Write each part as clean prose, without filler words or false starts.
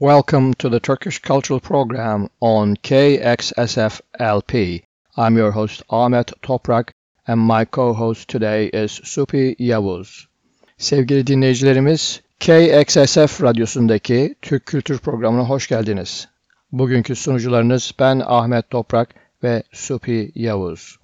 Welcome to the Turkish Cultural Program on KXSF-LP. I'm your host Ahmet Toprak and my co-host today is Supi Yavuz. Sevgili dinleyicilerimiz, KXSF radyosundaki Türk Kültür Programı'na hoş geldiniz. Bugünkü sunucularınız ben Ahmet Toprak ve Supi Yavuz.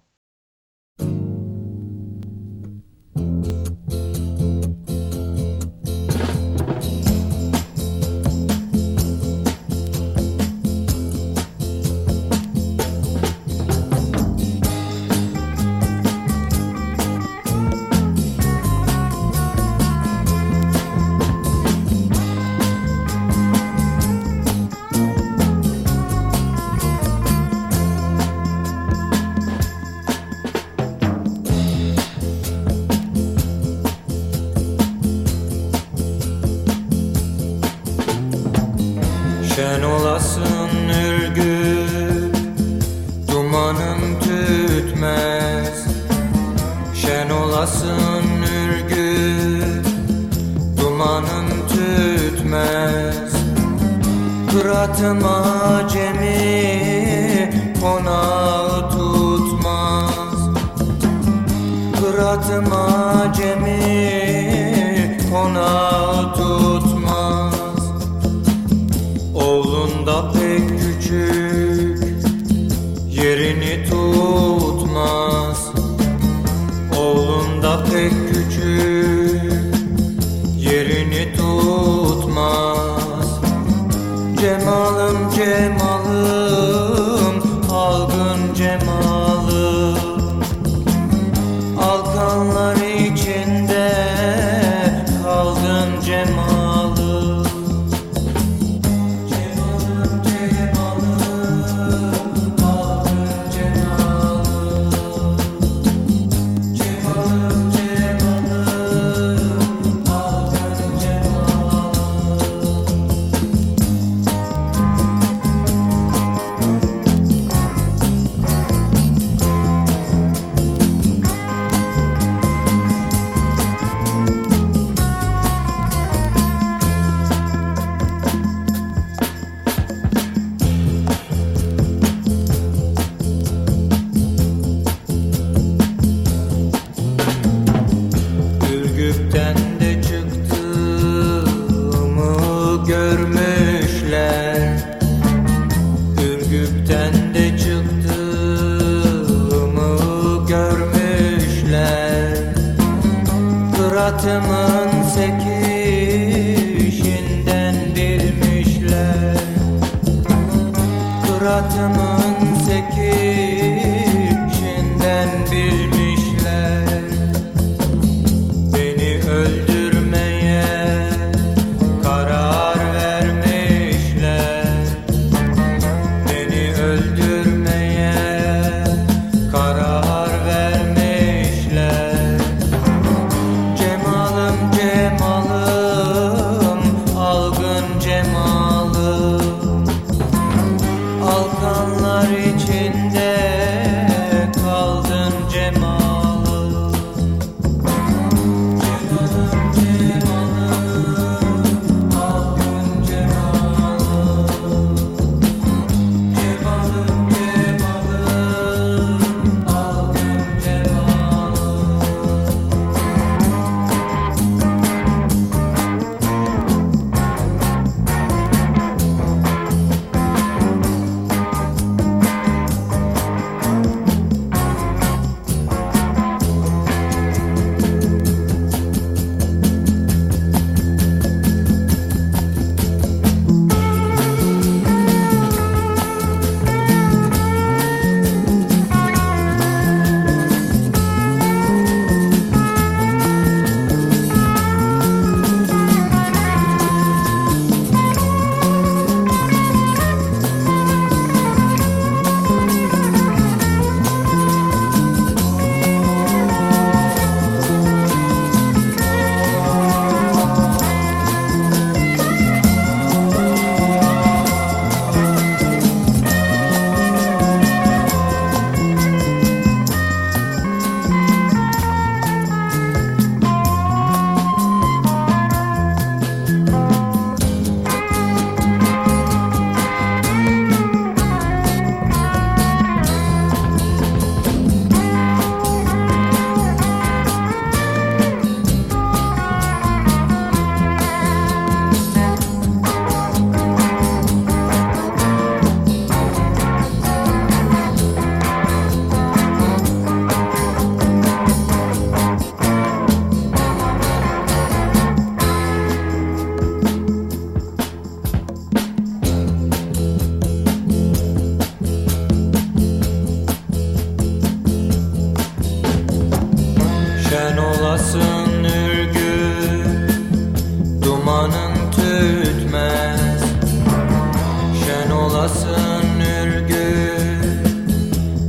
olmasın ürgü,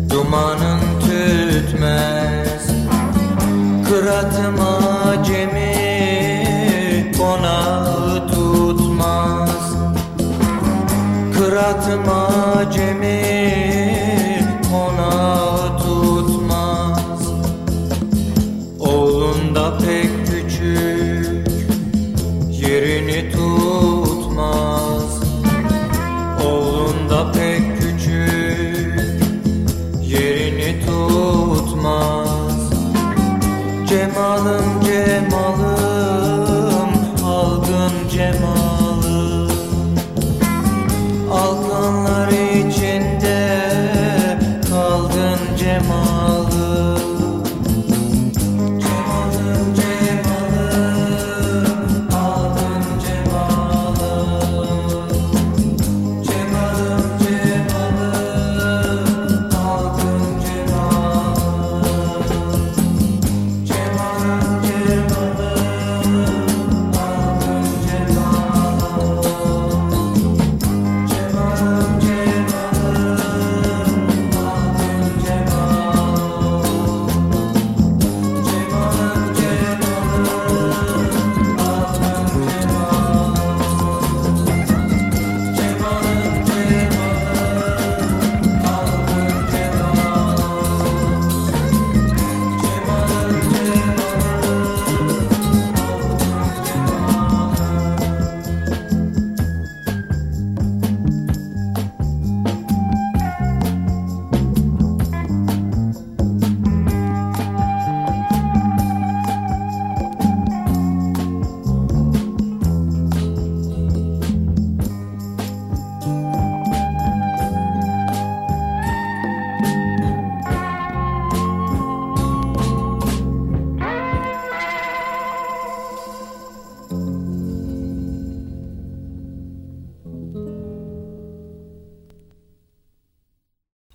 dumanın tütmez. Kıratıma acemi, konağı tutmaz. Kıratıma acemi, konağı tutmaz. Oğlun da pek küçük, yerini tutmaz. Oğlun da pek küçük, yerini tutmaz. Cemalım cemalım, algın cemalım, algınlar içinde kaldın cemalım.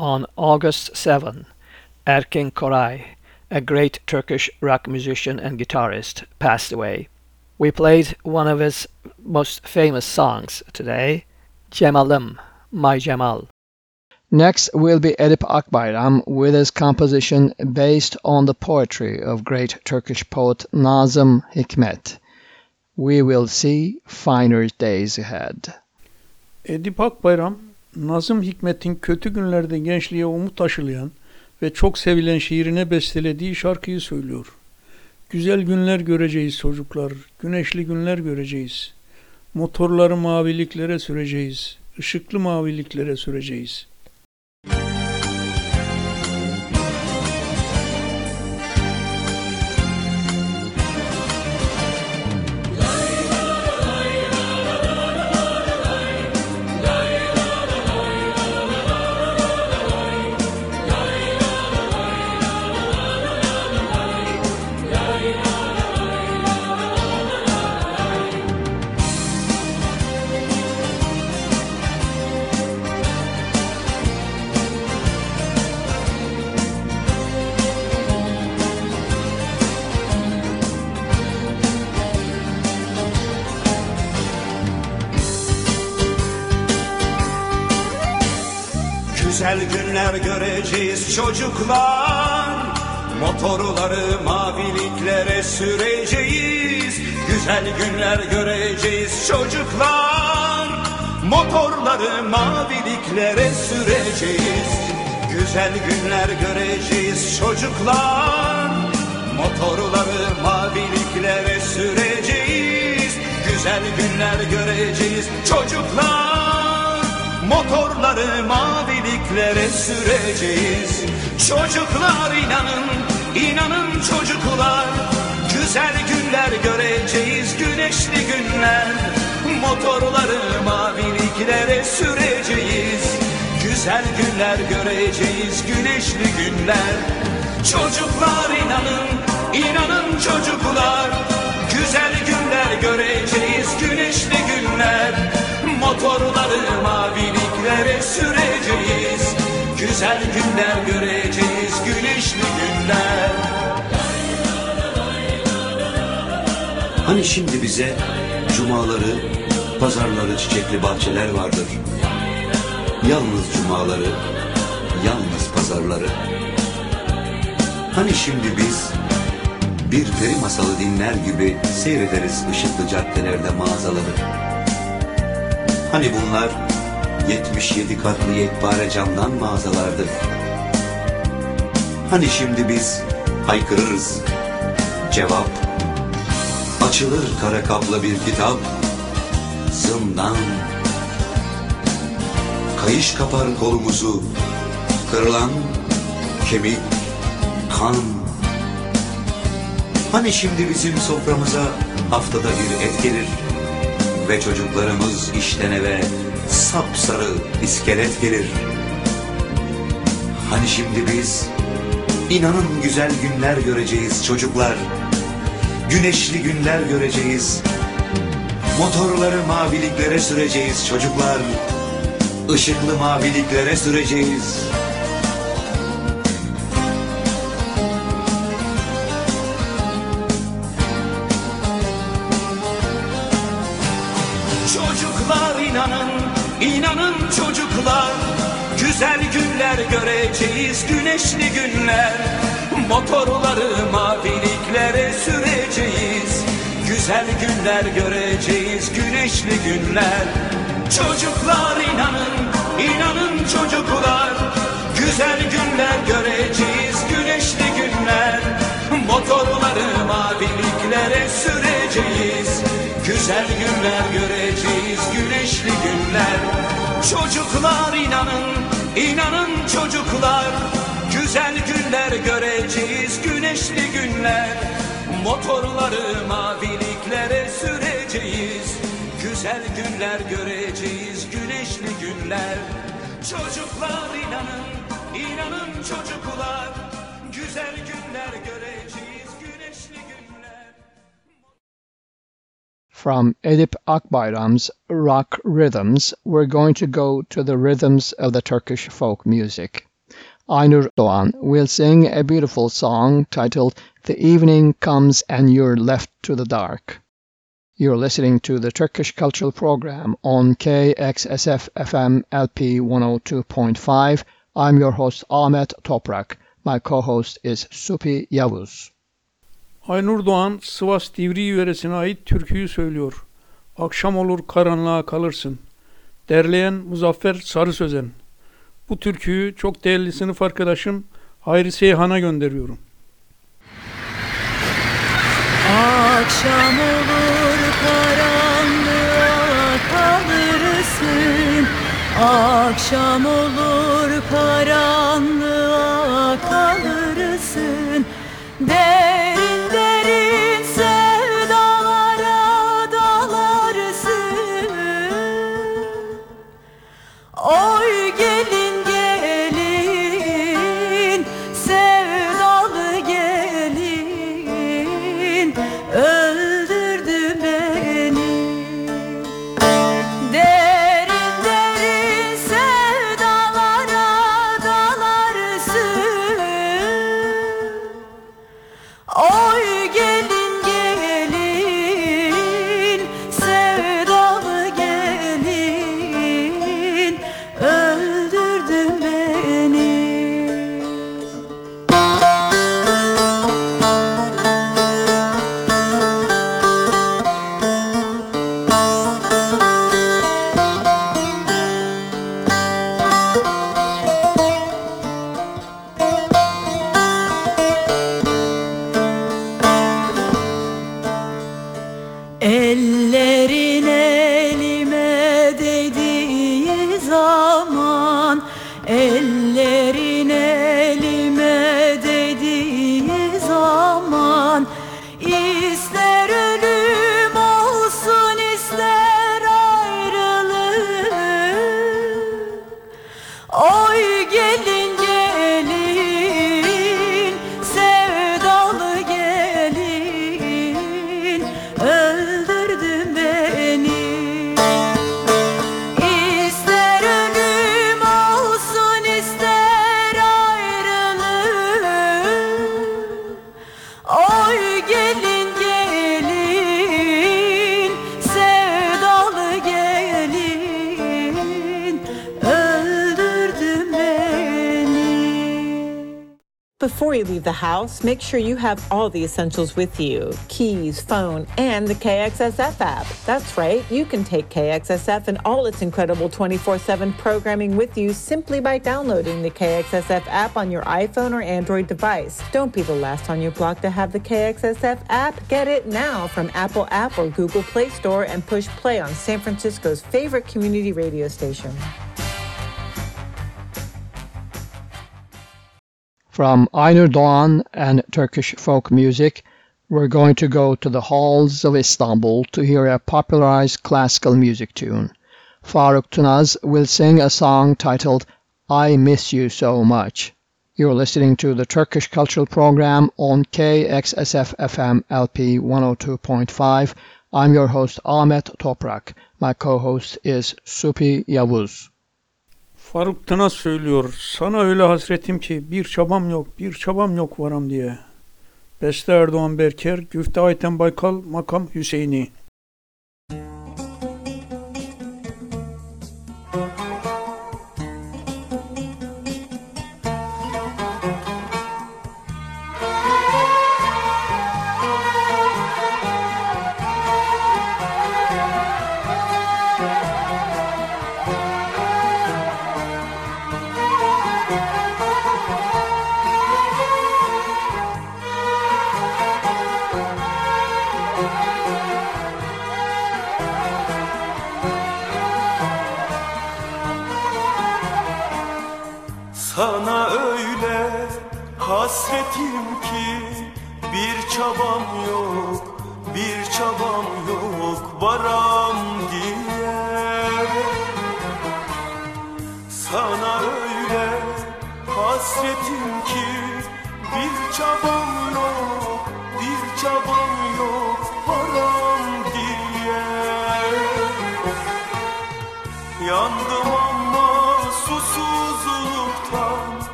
On August 7, Erkin Koray, a great Turkish rock musician and guitarist, passed away. We played one of his most famous songs today, Cemalım, My Cemal. Next will be Edip Akbayram with his composition based on the poetry of great Turkish poet Nazım Hikmet. We will see finer days ahead. Edip Akbayram, Nazım Hikmet'in kötü günlerde gençliğe umut aşılayan ve çok sevilen şiirine bestelediği şarkıyı söylüyor. Güzel günler göreceğiz çocuklar, güneşli günler göreceğiz. Motorları maviliklere süreceğiz, ışıklı maviliklere süreceğiz. Güzel günler göreceğiz çocuklar, motorları maviliklere süreceğiz. Güzel günler göreceğiz çocuklar, motorları maviliklere süreceğiz. Güzel günler göreceğiz çocuklar, motorları maviliklere süreceğiz. Güzel günler göreceğiz çocuklar, motorları maviliklere süreceğiz. Çocuklar inanın, inanın çocuklar, güzel günler göreceğiz, güneşli günler. Motorları maviliklere süreceğiz. Güzel günler göreceğiz, güneşli günler. Çocuklar inanın, inanın çocuklar, güzel günler göreceğiz, güneşli günler. Motorları maviliklere süreceğiz. Güzel günler göreceğiz, güneşli günler. Hani şimdi bize cumaları, pazarları, çiçekli bahçeler vardır. yalnız cumaları, yalnız pazarları. Hani şimdi biz bir peri masalı dinler gibi seyrederiz ışıklı caddelerde mağazaları. Hani bunlar 77 katlı yekpare camdan mağazalardı. Hani şimdi biz haykırırız, cevap açılır kara kapla bir kitap, zindan. Kayış kapar kolumuzu, kırılan kemik, kan. Hani şimdi bizim soframıza haftada bir et gelir ve çocuklarımız işten eve sapsarı iskelet gelir. Hani şimdi biz inanın güzel günler göreceğiz çocuklar, güneşli günler göreceğiz, motorları maviliklere süreceğiz çocuklar, ışıklı maviliklere süreceğiz. Çocuklar inanın, inanın çocuklar, güzel günler göreceğiz, güneşli günler, motorları maviliklere süreceğiz, güzel günler göreceğiz, güneşli günler. Çocuklar inanın, inanın çocuklar, güzel günler göreceğiz, güneşli günler, motorları maviliklere süreceğiz, güzel günler göreceğiz, güneşli günler. Çocuklar inanın, inanın çocuklar, güzel günler göreceğiz, güneşli günler, motorları maviliklere süreceğiz, güzel günler göreceğiz, güneşli günler. Çocuklar inanın, inanın çocuklar, güzel günler göreceğiz, güneşli günler. From Edip Akbayram's Rock Rhythms, we're going to go to the rhythms of the Turkish folk music. Aynur Doğan will sing a beautiful song titled The Evening Comes and You're Left to the Dark. You're listening to the Turkish Cultural Program on KXSF FM LP 102.5. I'm your host Ahmet Toprak. My co-host is Supi Yavuz. Aynur Doğan, Sivas Divriği yöresine ait türküyü söylüyor. Akşam olur karanlığa kalırsın. Derleyen Muzaffer Sarısözen. Bu türküyü çok değerli sınıf arkadaşım Hayri Seyhan'a gönderiyorum. Akşam olur karanlığa kalırsın, akşam olur karanlığa kalırsın, derin derin sevdalara dalarsın. Oy gelin. Before you leave the house, make sure you have all the essentials with you. Keys, phone, and the KXSF app. That's right, you can take KXSF and all its incredible 24/7 programming with you simply by downloading the KXSF app on your iPhone or Android device. Don't be the last on your block to have the KXSF app. Get it now from Apple App or Google Play Store and push play on San Francisco's favorite community radio station. From Einar Doğan and Turkish folk music, we're going to go to the halls of Istanbul to hear a popularized classical music tune. Faruk Tunaz will sing a song titled I Miss You So Much. You're listening to the Turkish Cultural Program on KXSF FM LP 102.5. I'm your host Ahmet Toprak. My co-host is Supi Yavuz. Faruk Tınaz söylüyor, sana öyle hasretim ki bir çabam yok, bir çabam yok varam diye. Beste Erdoğan Berker, güfte Ayten Baykal, makam Hüseyin'i.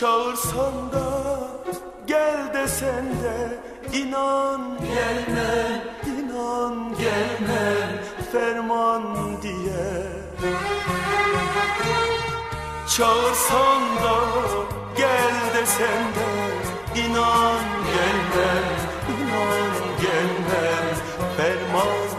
Çağırsan da gel desen de inan gelmem, inan gelmem ferman diye. Çağırsan da gel desen de inan gelmem, inan gelmem ferman.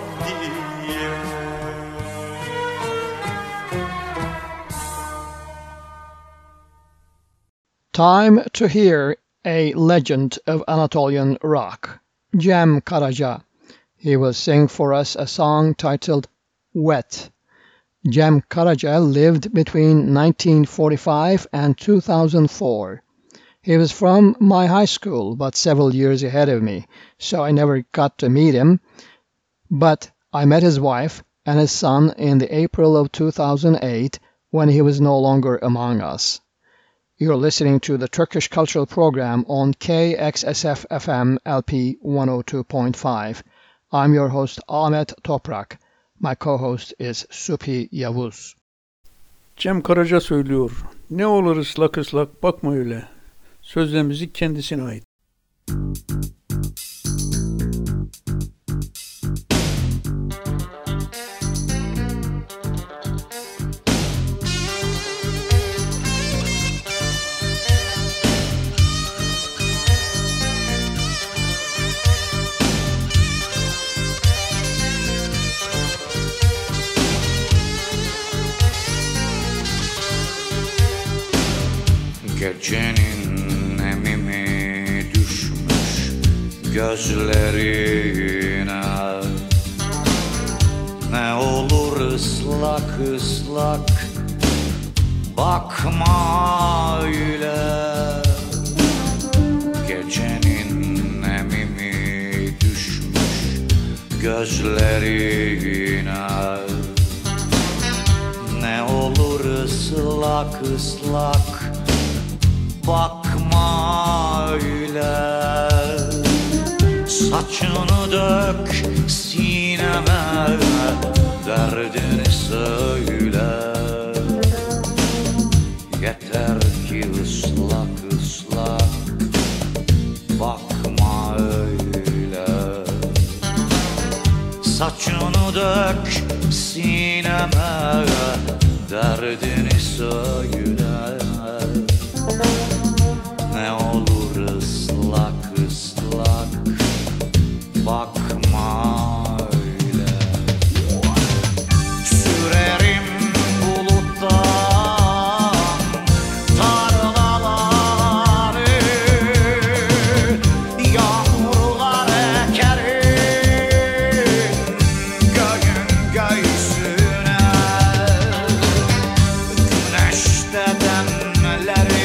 Time to hear a legend of Anatolian rock, Cem Karaca. He will sing for us a song titled Wet. Cem Karaca lived between 1945 and 2004. He was from my high school, but several years ahead of me, so I never got to meet him. But I met his wife and his son in the April of 2008 when he was no longer among us. You're listening to the Turkish Cultural Program on KXSF-FM LP 102.5. I'm your host Ahmet Toprak. My co-host is Supi Yavuz. Cem Karaca söylüyor. Ne olur ıslak ıslak bakma öyle. Sözle müzik kendisine ait. Gecenin nemimi düşmüş gözlerine, ne olur ıslak ıslak bakma öyle. Gecenin nemimi düşmüş gözlerine, ne olur ıslak ıslak bakma öyle. Saçını dök sineme, derdini söyle. Yeter ki ıslak ıslak bakma öyle. Saçını dök sineme, derdini söyle. Ne olur ıslak ıslak bakma öyle. Sürerim buluttan tarlaları, yağmurlar ekerim göğün göğsüne. Güneşte demlerim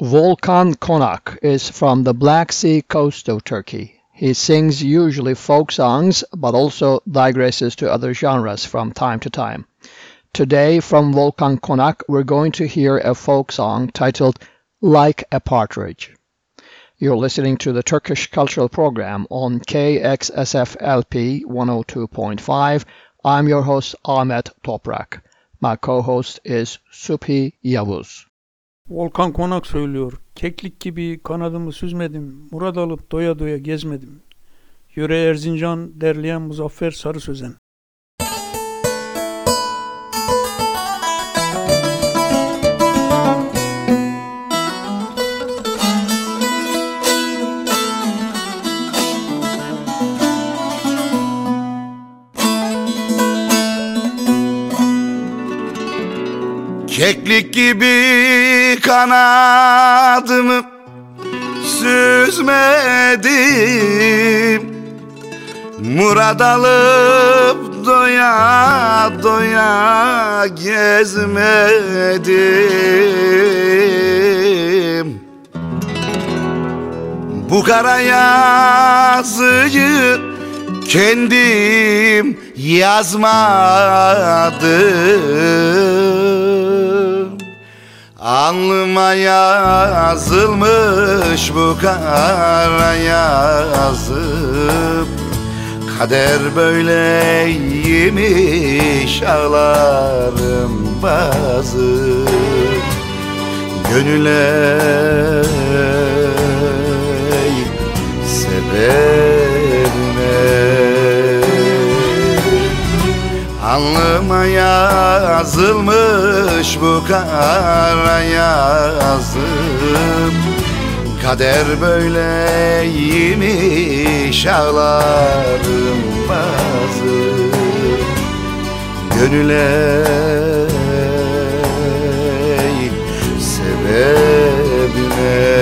Volkan Konak is from the Black Sea coast of Turkey. He sings usually folk songs, but also digresses to other genres from time to time. Today, from Volkan Konak, we're going to hear a folk song titled Like a Partridge. You're listening to the Turkish Cultural Program on KXSFLP 102.5. I'm your host, Ahmet Toprak. My co-host is Supi Yavuz. Volkan Konak söylüyor. Keklik gibi kanadımı süzmedim, murad alıp doya doya gezmedim. Yöre Erzincan, derleyen Muzaffer Sarı Sözen. Keklik gibi kanadımı süzmedim, murad alıp doya doya gezmedim. Bu kara yazıyı kendim yazmadım, alnıma yazılmış bu kara yazım. Kader böyleymiş, ağlarım bazı gönüle sebebine. Alnıma yazılmış bu kara yazım. Kader böyleymiş, ağlarım bazı gönüle sebebine.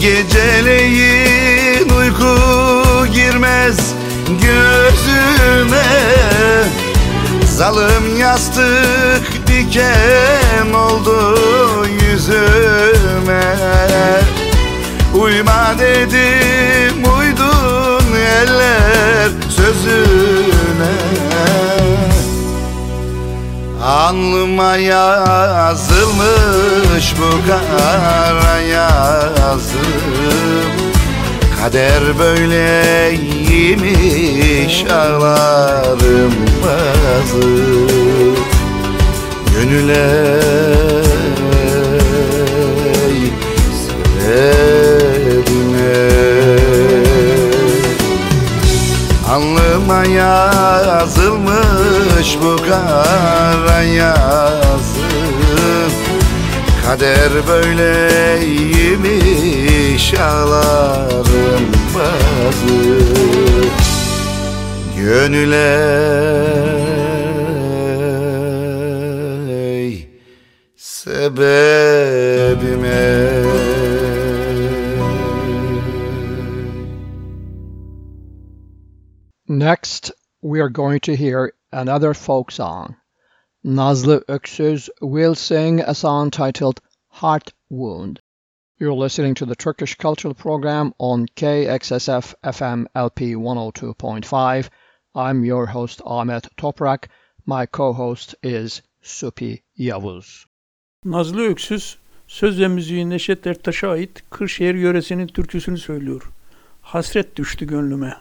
Geceleyin uyku girmez gözüme, zalım yastık diken oldu yüzüme. Uyma dedim, uydun eller sözüne. Alnıma yazılmış bu kara yazım. Kader böyleymiş, ağlarım bazı gönüle sebebine. Alnıma yazılmış bu kara yazım. Kader böyleymiş, ağlarım bazı gönüle sebebime. Next, we are going to hear another folk song. Nazlı Öksüz will sing a song titled Heart Wound. You're listening to the Turkish Cultural Program on KXSF FM LP 102.5. I'm your host Ahmet Toprak. My co-host is Supi Yavuz. Nazlı Öksüz, söz ve müziği Neşet Ertaş'a ait Kırşehir yöresinin türküsünü söylüyor. Hasret düştü gönlüme.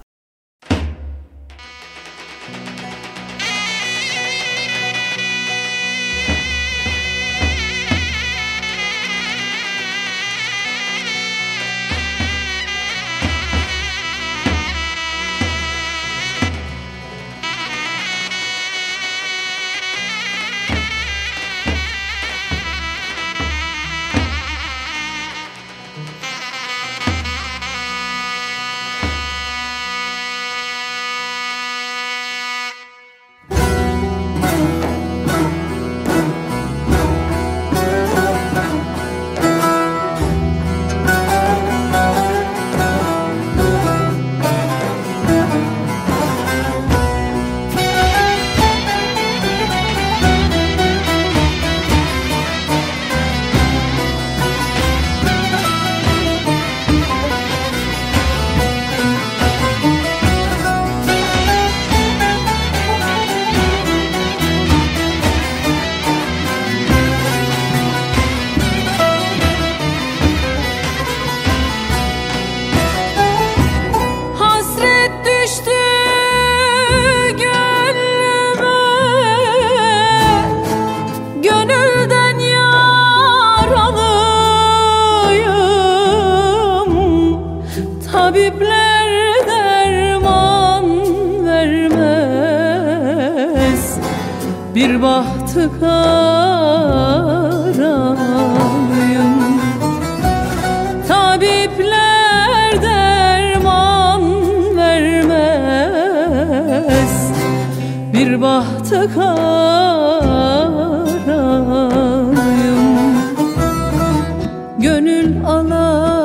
Tabipler derman vermez, bir bahtı karayım. Tabipler derman vermez, bir bahtı karayım. Gönül alan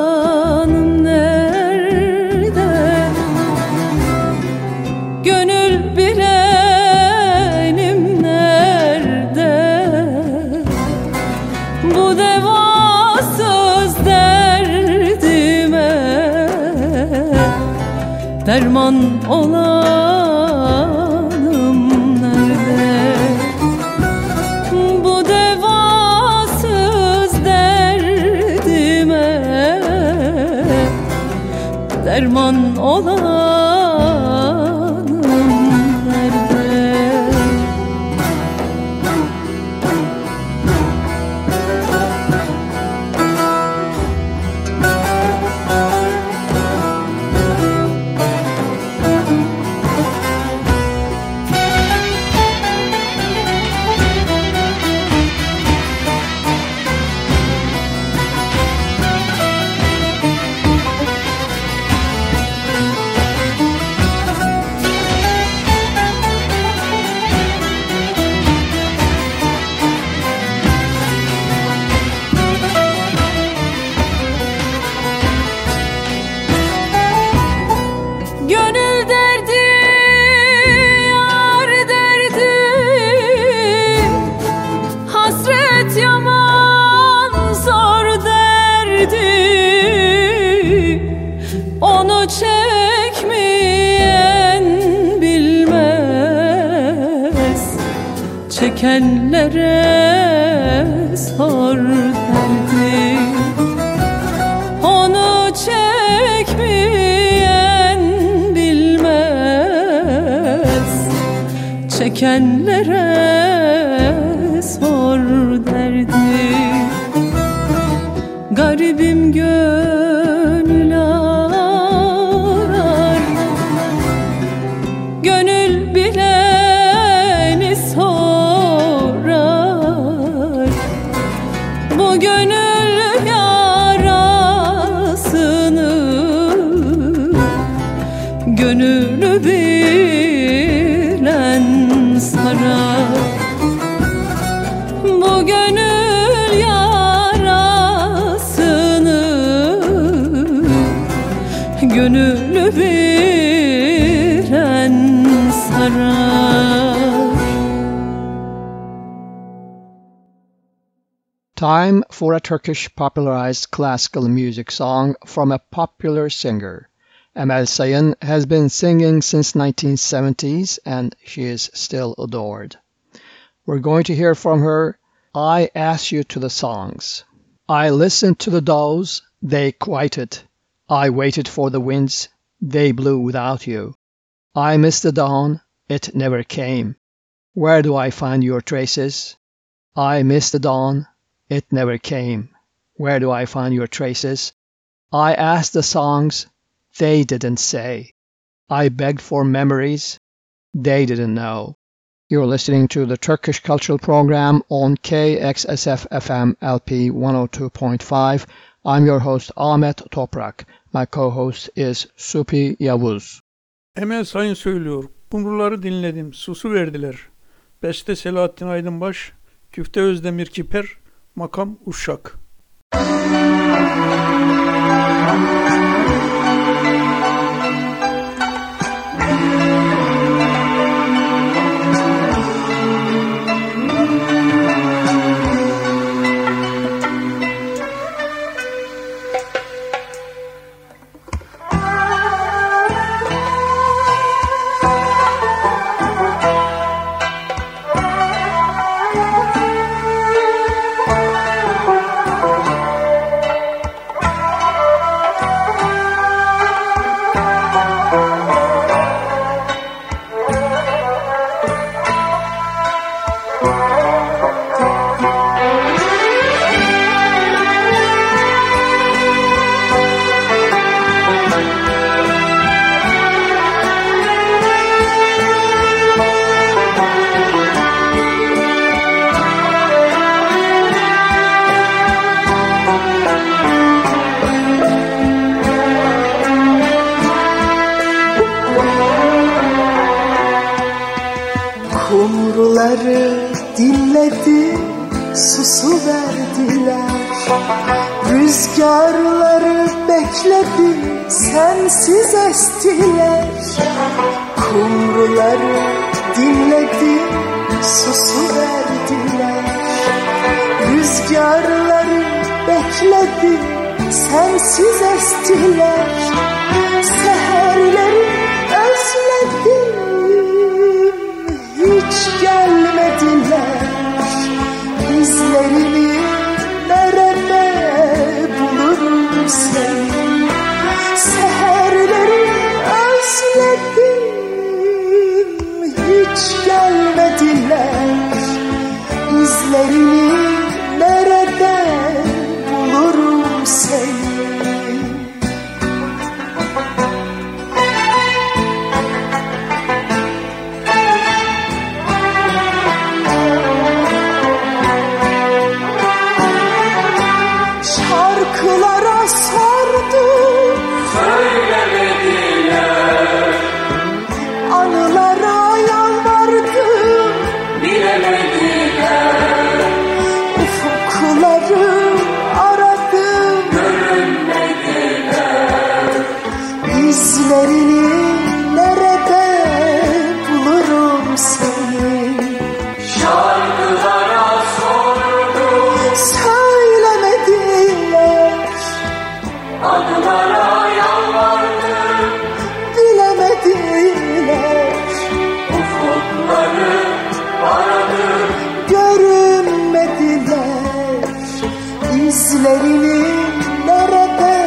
derman olanım nerede? Bu devasız derdime derman olanım nerede? Gönül derdi, yar derdi, hasret yaman zor derdi. Onu çekmeyen bilmez, çekenlere sor derdi. Onu çekmeyen çekenlere sor derdi. Garibim gönül arar, gönül bileni sorar. Bu gönül yarasını gönül bilen sarar. Bu gönül yarasını gönüllü bilen sarar. Time for a Turkish popularized classical music song from a popular singer. Emel Sayın has been singing since 1970s and she is still adored. We're going to hear from her, I Ask You to the Songs. I listened to the doves, they quieted. I waited for the winds, they blew without you. I missed the dawn, it never came. Where do I find your traces? I missed the dawn, it never came. Where do I find your traces? I asked the songs, they didn't say. I begged for memories. They didn't know. You're listening to the Turkish Cultural Program on KXSF-FM LP 102.5. I'm your host Ahmet Toprak. My co-host is Supi Yavuz. Emel Sayın söylüyor. Kumruları dinledim. Susuverdiler. Beste Selahattin Aydınbaş, Küfte Özdemir Kiper, Makam Uşak. Soruları dinledi, susuverdiler. Rüzgarları bekledi, sensiz estiler. Kumruları dinledi, susuverdiler. Rüzgarları bekledi, sensiz estiler. Seherleri özledim, hiç gelmediler. İzlerini nerede bulurum seni? Seherleri özledim, hiç gelmediler. İzlerini nerede bulurum seni? Şarkılara sordum, söylemediler. Anılara yalvardım, bilemediler. Ufukları aradım, görünmediler. İzlerini nerede bulurum seni? Şarkılara sordum, söylemediler. Anılara yalvardım, bilemediler. Ufukları aradım, görünmediler. İzlerini nerede bulurum seni?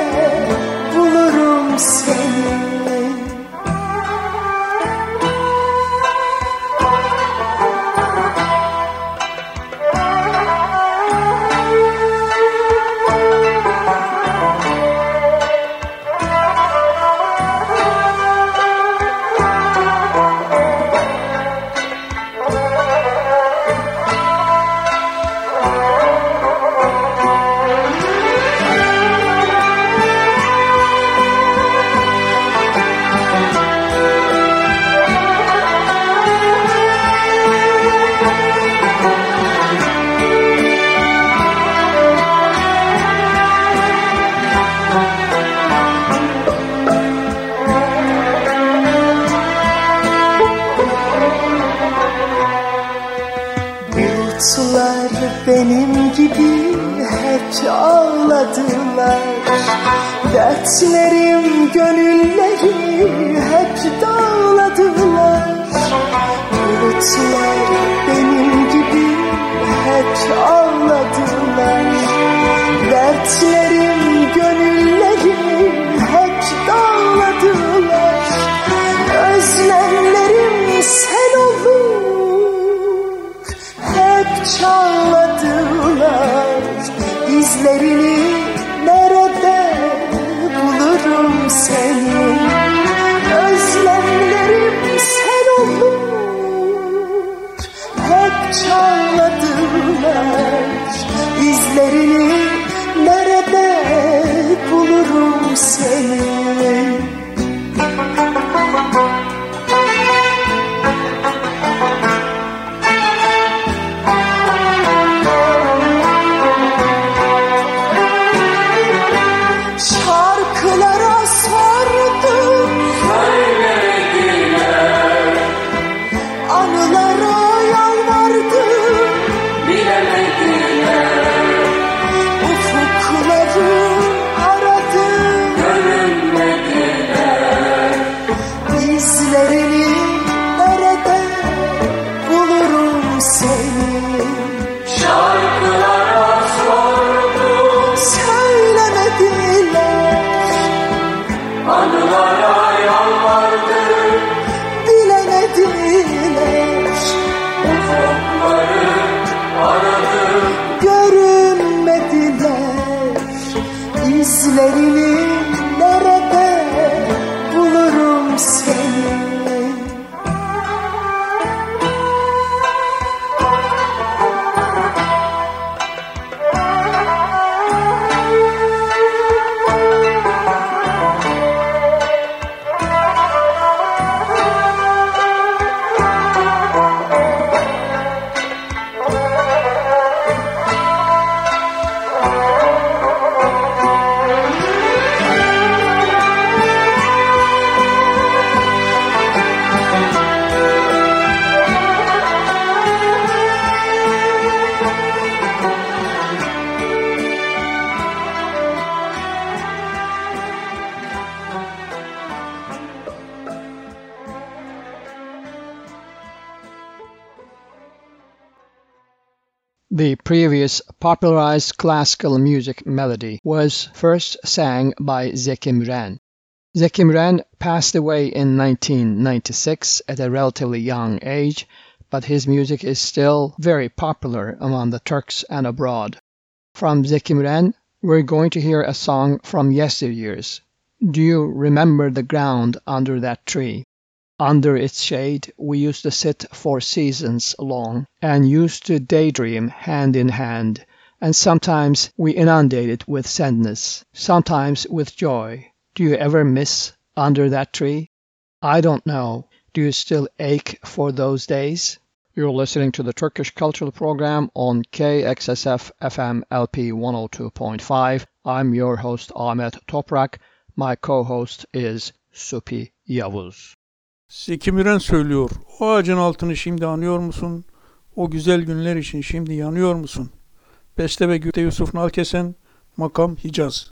Bulutlar benim gibi hep ağladılar. Dertlerim, gönülleri hep dağladılar. Bulutlar benim gibi hep ağladılar. Dertlerim, gönülleri hep dağladılar. Özlemlerim sen olur, çağladılar. İzlerini nerede bulurum seni? Özlemlerim sen olur, hep çağladılar. İzlerini nerede bulurum seni? Şarkılara sordum, söylemediler. Anılara yalvardım, bilemediler. Ufukları aradım, görünmediler. İzlerini nerede bulurum seni? Şarkılara sordum, söylemediler. Anılara yalvardım, bilemediler. Ufukları aradım, görünmediler. İzlerini nerede bulurum seni? The previous popularized classical music melody was first sang by Zeki Müren. Zeki Müren passed away in 1996 at a relatively young age, but his music is still very popular among the Turks and abroad. From Zeki Müren, we're going to hear a song from yesteryears. Do you remember the ground under that tree? Under its shade we used to sit for seasons long, and used to daydream hand in hand, and sometimes we inundated with sadness, sometimes with joy. Do you ever miss under that tree? I don't know. Do you still ache for those days? You're listening to the Turkish Cultural Program on KXSF FM LP 102.5. I'm your host Ahmet Toprak. My co-host is Supi Yavuz. Zeki Müren söylüyor. O ağacın altını şimdi anıyor musun? O güzel günler için şimdi yanıyor musun? Beste ve Gülte Yusuf Nalkesen, makam Hicaz.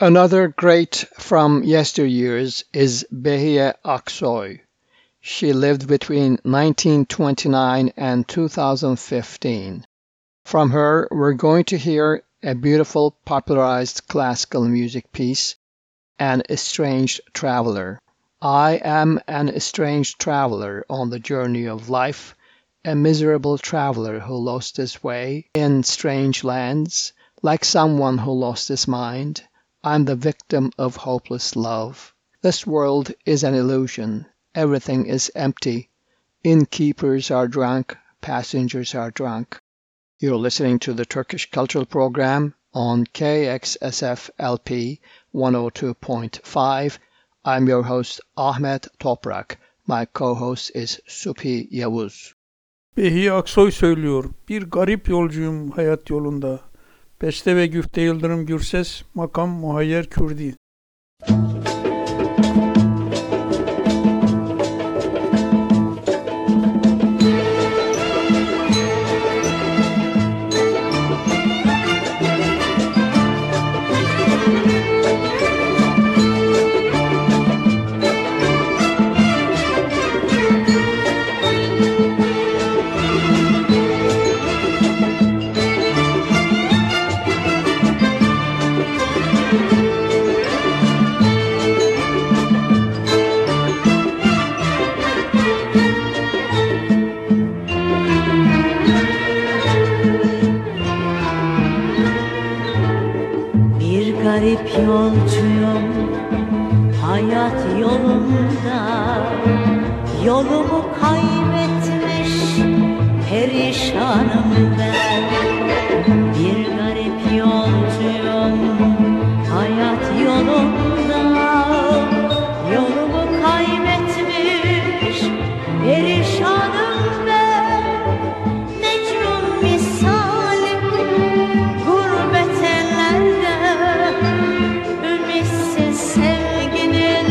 Another great from yesteryears is Behiye Aksoy. She lived between 1929 and 2015. From her, we're going to hear a beautiful popularized classical music piece, An Estranged Traveler. I am an estranged traveler on the journey of life, a miserable traveler who lost his way in strange lands, like someone who lost his mind. I'm the victim of hopeless love. This world is an illusion. Everything is empty. Innkeepers are drunk. Passengers are drunk. You're listening to the Turkish Cultural Program on KXSF LP 102.5. I'm your host Ahmet Toprak. My co-host is Supi Yavuz. Behi Aksoy söylüyor. Bir garip yolcuyum hayat yolunda. Beste ve güfte Yıldırım Gürses, makam Muhayyer Kürdi. Yolumu kaybetmiş perişanım ben. Bir garip yolcuyum hayat yolunda. Yolumu kaybetmiş perişanım ben. Mecnun misalim gurbet ellerde. Ümitsiz sevginin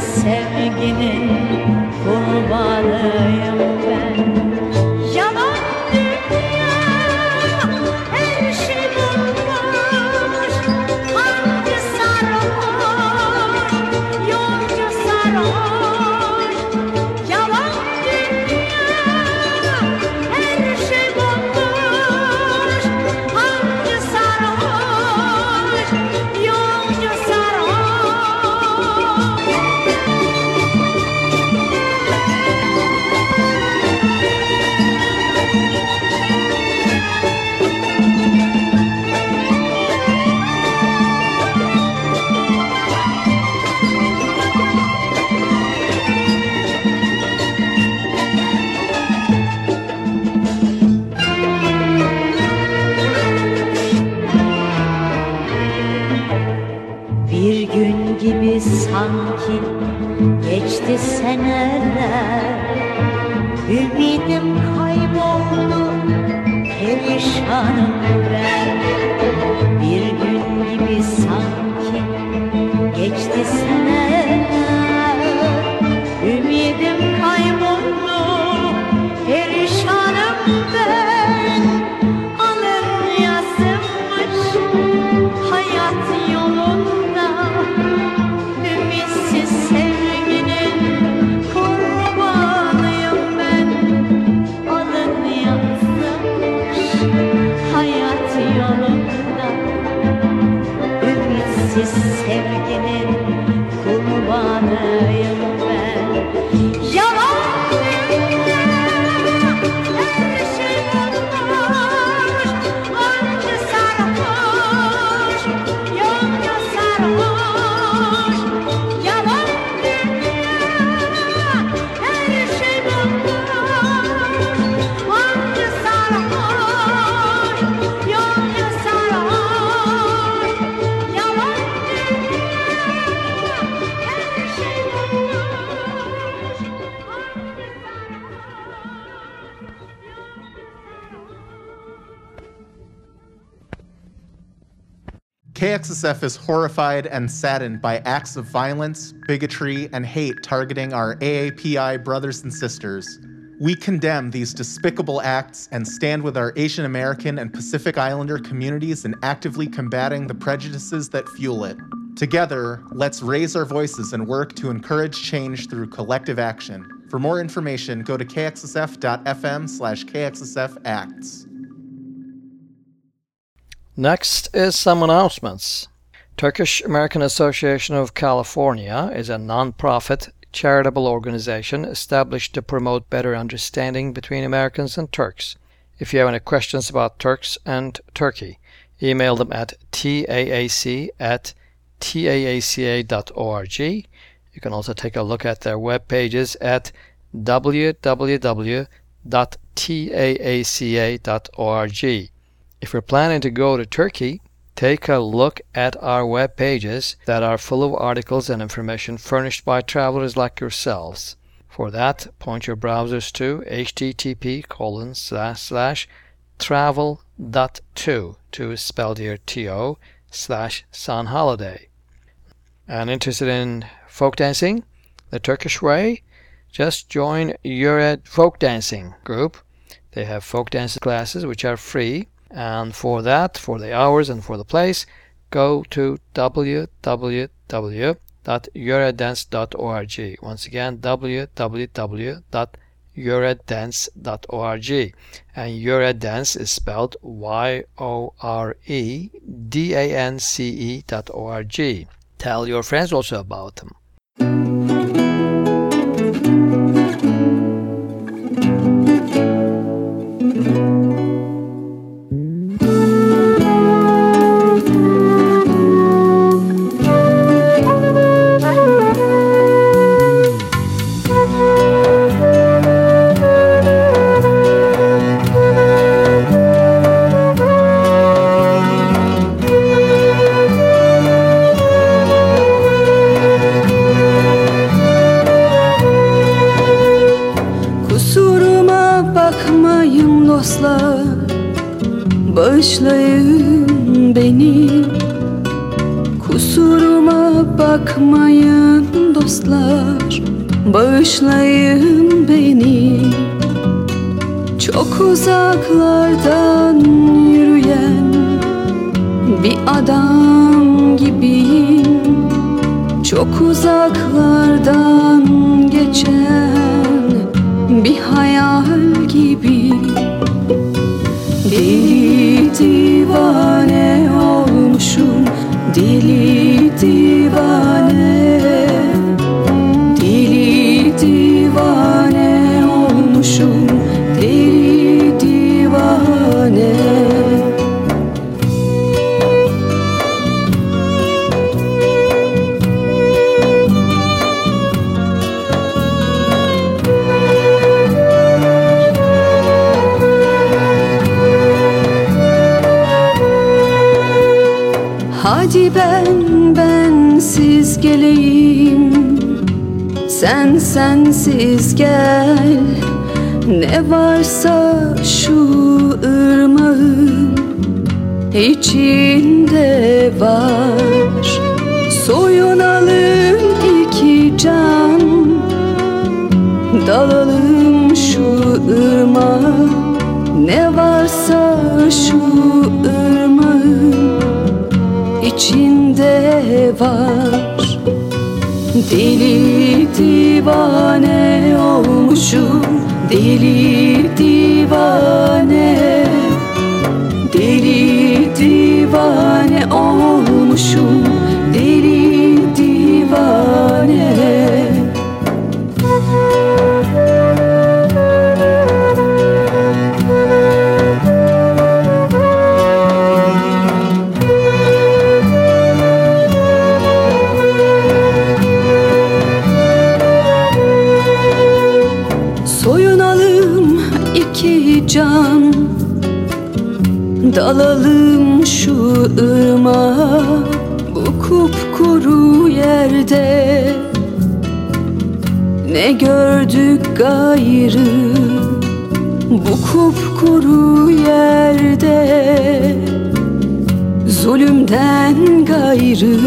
sevginin kurbanıyım ben. Yalan dünya, her şey bulmuş. Hangi sarhoş, yolcu sarhoş. Yalan dünya, her şey bulmuş. Hangi sarhoş, yolcu sarhoş. Sanki geçti seneler, ümidim kayboldu, perişanım ben. Bir gün gibi sanki geçti seneler, ümidim kayboldu, perişanım ben. Alın yazılmış hayat yolunda. Sevginin kurbanıyım ben. Yalan dünya, her şey bulmuş. Anca sarhoş, yolca sarhoş. Yalan dünya, her şey bulmuş. Anca sarhoş, yolca sarhoş. KXSF is horrified and saddened by acts of violence, bigotry, and hate targeting our AAPI brothers and sisters. We condemn these despicable acts and stand with our Asian American and Pacific Islander communities in actively combating the prejudices that fuel it. Together, let's raise our voices and work to encourage change through collective action. For more information, go to kxsf.fm/kxsfacts. Next is some announcements. Turkish American Association of California is a nonprofit charitable organization established to promote better understanding between Americans and Turks. If you have any questions about Turks and Turkey, email them at taac@taaca.org You can also take a look at their web pages at www.taaca.org. If you're planning to go to Turkey, take a look at our web pages that are full of articles and information furnished by travelers like yourselves. For that, point your browsers to http://travel.to, to is spelled here T-O, /sunholiday. And interested in folk dancing the Turkish way? Just join Yöre folk dancing group. They have folk dance classes which are free, and for that, for the hours and for the place, go to www.yoredance.org. Once again, www.yoredance.org, and Yoredance is spelled YOREDANCE.org. Tell your friends also about them. Bağışlayın beni, kusuruma bakmayın dostlar, bağışlayın beni. Çok uzaklardan yürüyen bir adam gibiyim, çok uzaklardan geçen bir hayal gibi. Deli divane olmuşum, deli divane, deli divane olmuşum, deli divane. Hadi bensiz geleyim, sen sensiz gel. Ne varsa şu ırmağın içinde var. Soyunalım iki can, dalalım şu ırmağa. Ne varsa şu ırmağın İçinde var. Deli divane olmuşum, deli divane, deli divane olmuşum, deli divane. Can, dalalım şu ırmağa, bu kupkuru yerde ne gördük gayrı, bu kupkuru yerde zulümden gayrı.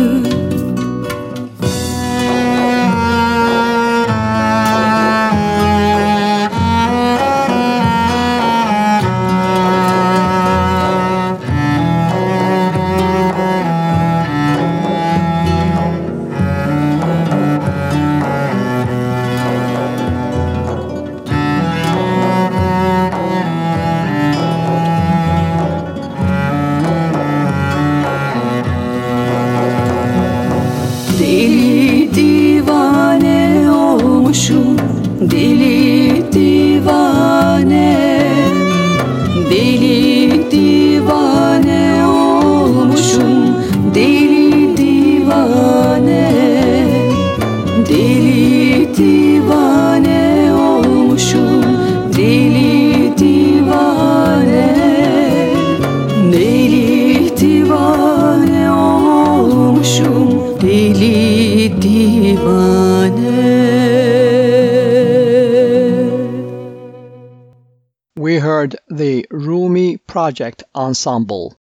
project ensemble.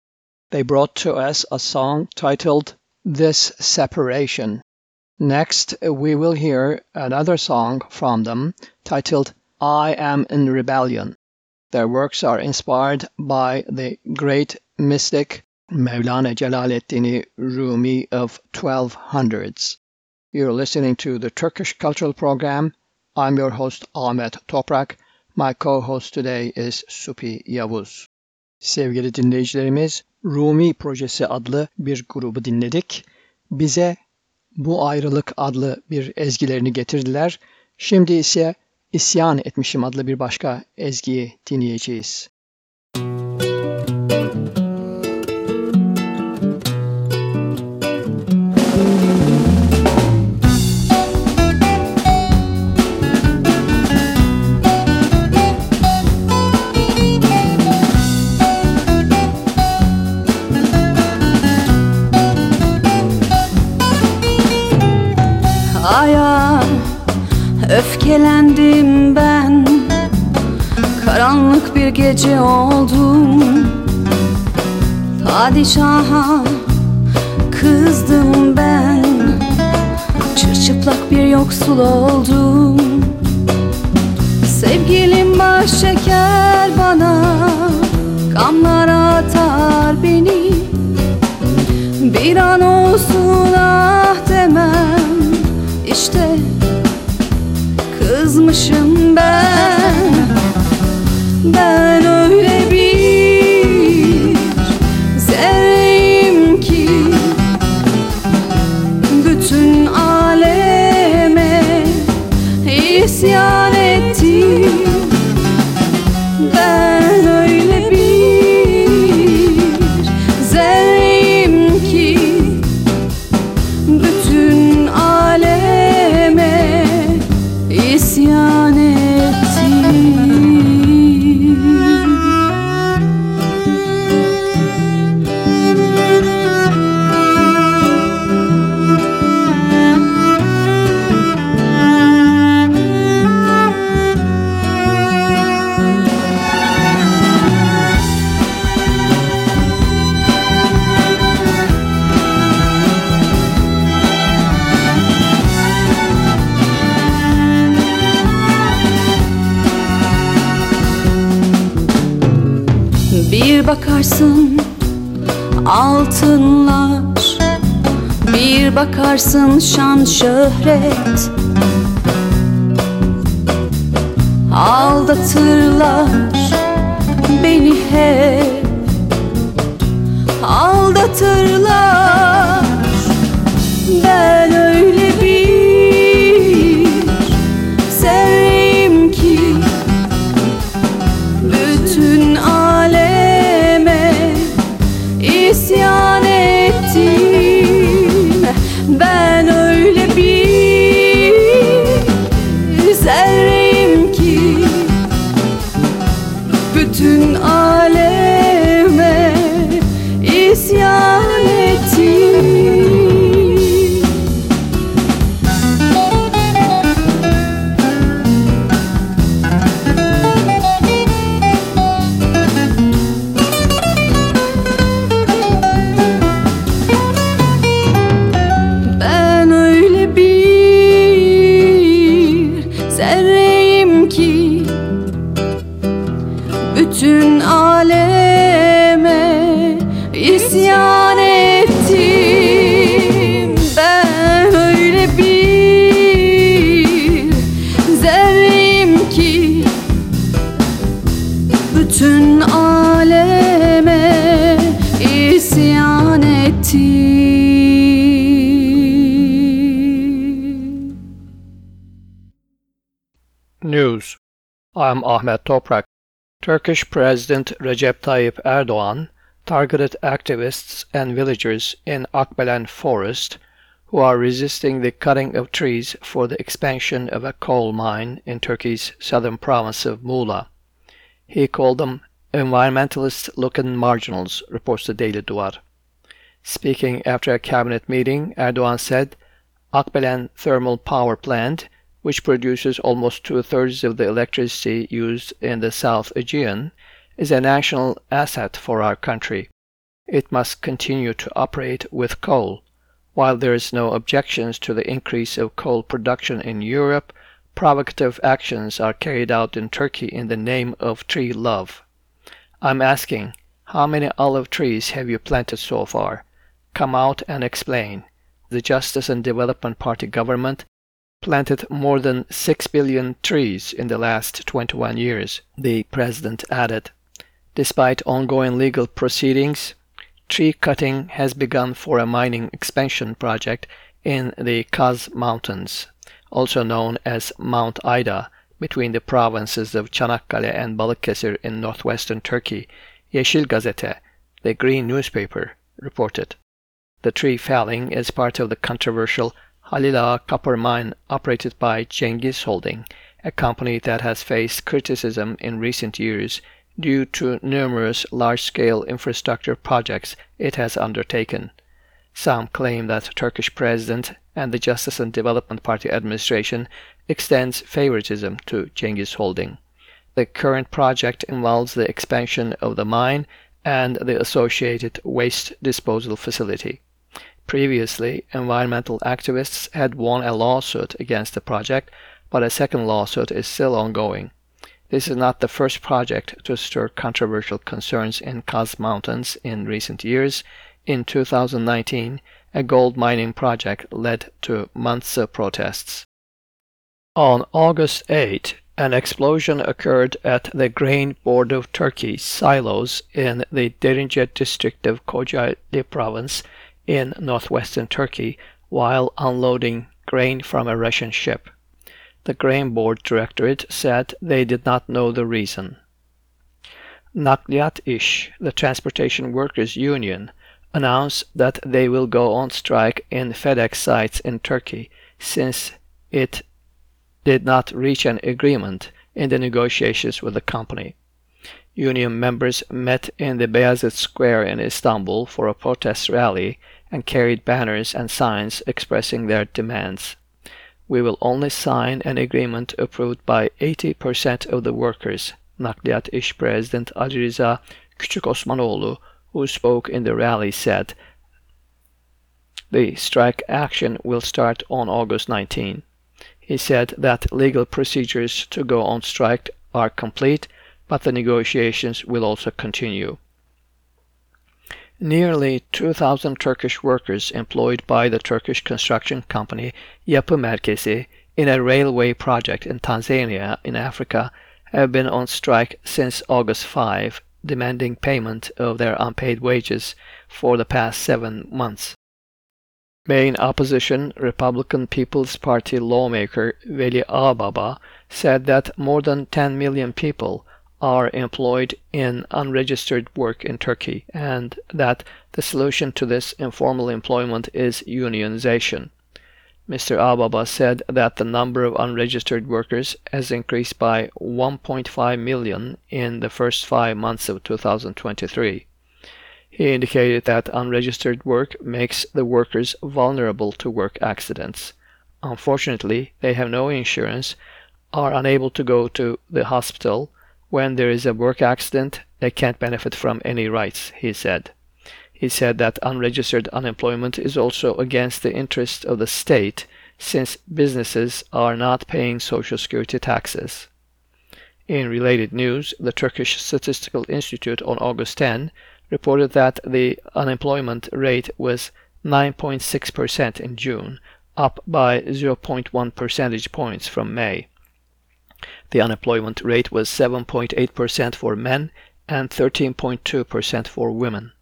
They brought to us a song titled This Separation. Next, we will hear another song from them titled I Am in Rebellion. Their works are inspired by the great mystic Mevlana Celaleddin Rumi of 1200s. You're listening to the Turkish Cultural Program. I'm your host Ahmet Toprak. My co-host today is Supi Yavuz. Sevgili dinleyicilerimiz, Rumi Projesi adlı bir grubu dinledik. Bize Bu Ayrılık adlı bir ezgilerini getirdiler. Şimdi ise İsyan Etmişim adlı bir başka ezgiyi dinleyeceğiz. Öfkelendim ben, karanlık bir gece oldum. Padişaha kızdım ben, çırçıplak bir yoksul oldum. Sevgilim baş şeker bana, gamlar atar beni. Bir an olsun ah demem, işte kızmışım ben öyle bir zerreyim ki bütün aleme isyan ettim. Ben öyle bir zerreyim ki bütün aleme isyan ettim. Bir bakarsın altınlar, bir bakarsın şan şöhret. Aldatırlar beni hep, aldatırlar. Ben öyle bir sevim ki bütün alem isyan ettim. Ben öyle bir zerreyim ki bütün aleme isyan ettim. Bütün aleme isyan ettim. Ben öyle bir zerreyim ki bütün aleme isyan ettim. News. I'm Ahmet Toprak. Turkish President Recep Tayyip Erdogan targeted activists and villagers in Akbelen Forest who are resisting the cutting of trees for the expansion of a coal mine in Turkey's southern province of Muğla. He called them environmentalist-looking marginals, reports the Daily Duvar. Speaking after a cabinet meeting, Erdogan said Akbelen Thermal Power Plant, which produces almost two-thirds of the electricity used in the South Aegean, is a national asset for our country. It must continue to operate with coal. While there is no objections to the increase of coal production in Europe, provocative actions are carried out in Turkey in the name of tree love. I'm asking, how many olive trees have you planted so far? Come out and explain. The Justice and Development Party government planted more than 6 billion trees in the last 21 years, the president added. Despite ongoing legal proceedings, tree cutting has begun for a mining expansion project in the Kaz Mountains, also known as Mount Ida, between the provinces of Çanakkale and Balıkesir in northwestern Turkey, Yeşil Gazete, the green newspaper, reported. The tree felling is part of the controversial Halila copper mine operated by Cengiz Holding, a company that has faced criticism in recent years due to numerous large-scale infrastructure projects it has undertaken. Some claim that Turkish president and the Justice and Development Party administration extends favoritism to Cengiz Holding. The current project involves the expansion of the mine and the associated waste disposal facility. Previously, environmental activists had won a lawsuit against the project, but a second lawsuit is still ongoing. This is not the first project to stir controversial concerns in Kaz Mountains in recent years. In 2019, a gold mining project led to months of protests. On August 8, an explosion occurred at the Grain Board of Turkey silos in the Derince district of Kocaeli province in northwestern Turkey while unloading grain from a Russian ship. The Grain Board Directorate said they did not know the reason. Nakliyat İş, the Transportation Workers Union, announced that they will go on strike in FedEx sites in Turkey since it did not reach an agreement in the negotiations with the company. Union members met in the Beyazıt Square in Istanbul for a protest rally and carried banners and signs expressing their demands. We will only sign an agreement approved by 80% of the workers, Nakliyat İş President Ali Rıza Küçükosmanoğlu, who spoke in the rally, said. The strike action will start on August 19. He said that legal procedures to go on strike are complete, but the negotiations will also continue. Nearly 2,000 Turkish workers employed by the Turkish construction company Yapı Merkezi in a railway project in Tanzania in Africa have been on strike since August 5, demanding payment of their unpaid wages for the past 7 months. Main opposition Republican People's Party lawmaker Veli Ağbaba said that more than 10 million people are employed in unregistered work in Turkey, and that the solution to this informal employment is unionization. Mr. Ağbaba said that the number of unregistered workers has increased by 1.5 million in the first 5 months of 2023. He indicated that unregistered work makes the workers vulnerable to work accidents. Unfortunately, they have no insurance, are unable to go to the hospital. When there is a work accident, they can't benefit from any rights, he said. He said that unregistered unemployment is also against the interest of the state, since businesses are not paying Social Security taxes. In related news, the Turkish Statistical Institute on August 10 reported that the unemployment rate was 9.6% in June, up by 0.1 percentage points from May. The unemployment rate was 7.8% for men and 13.2% for women.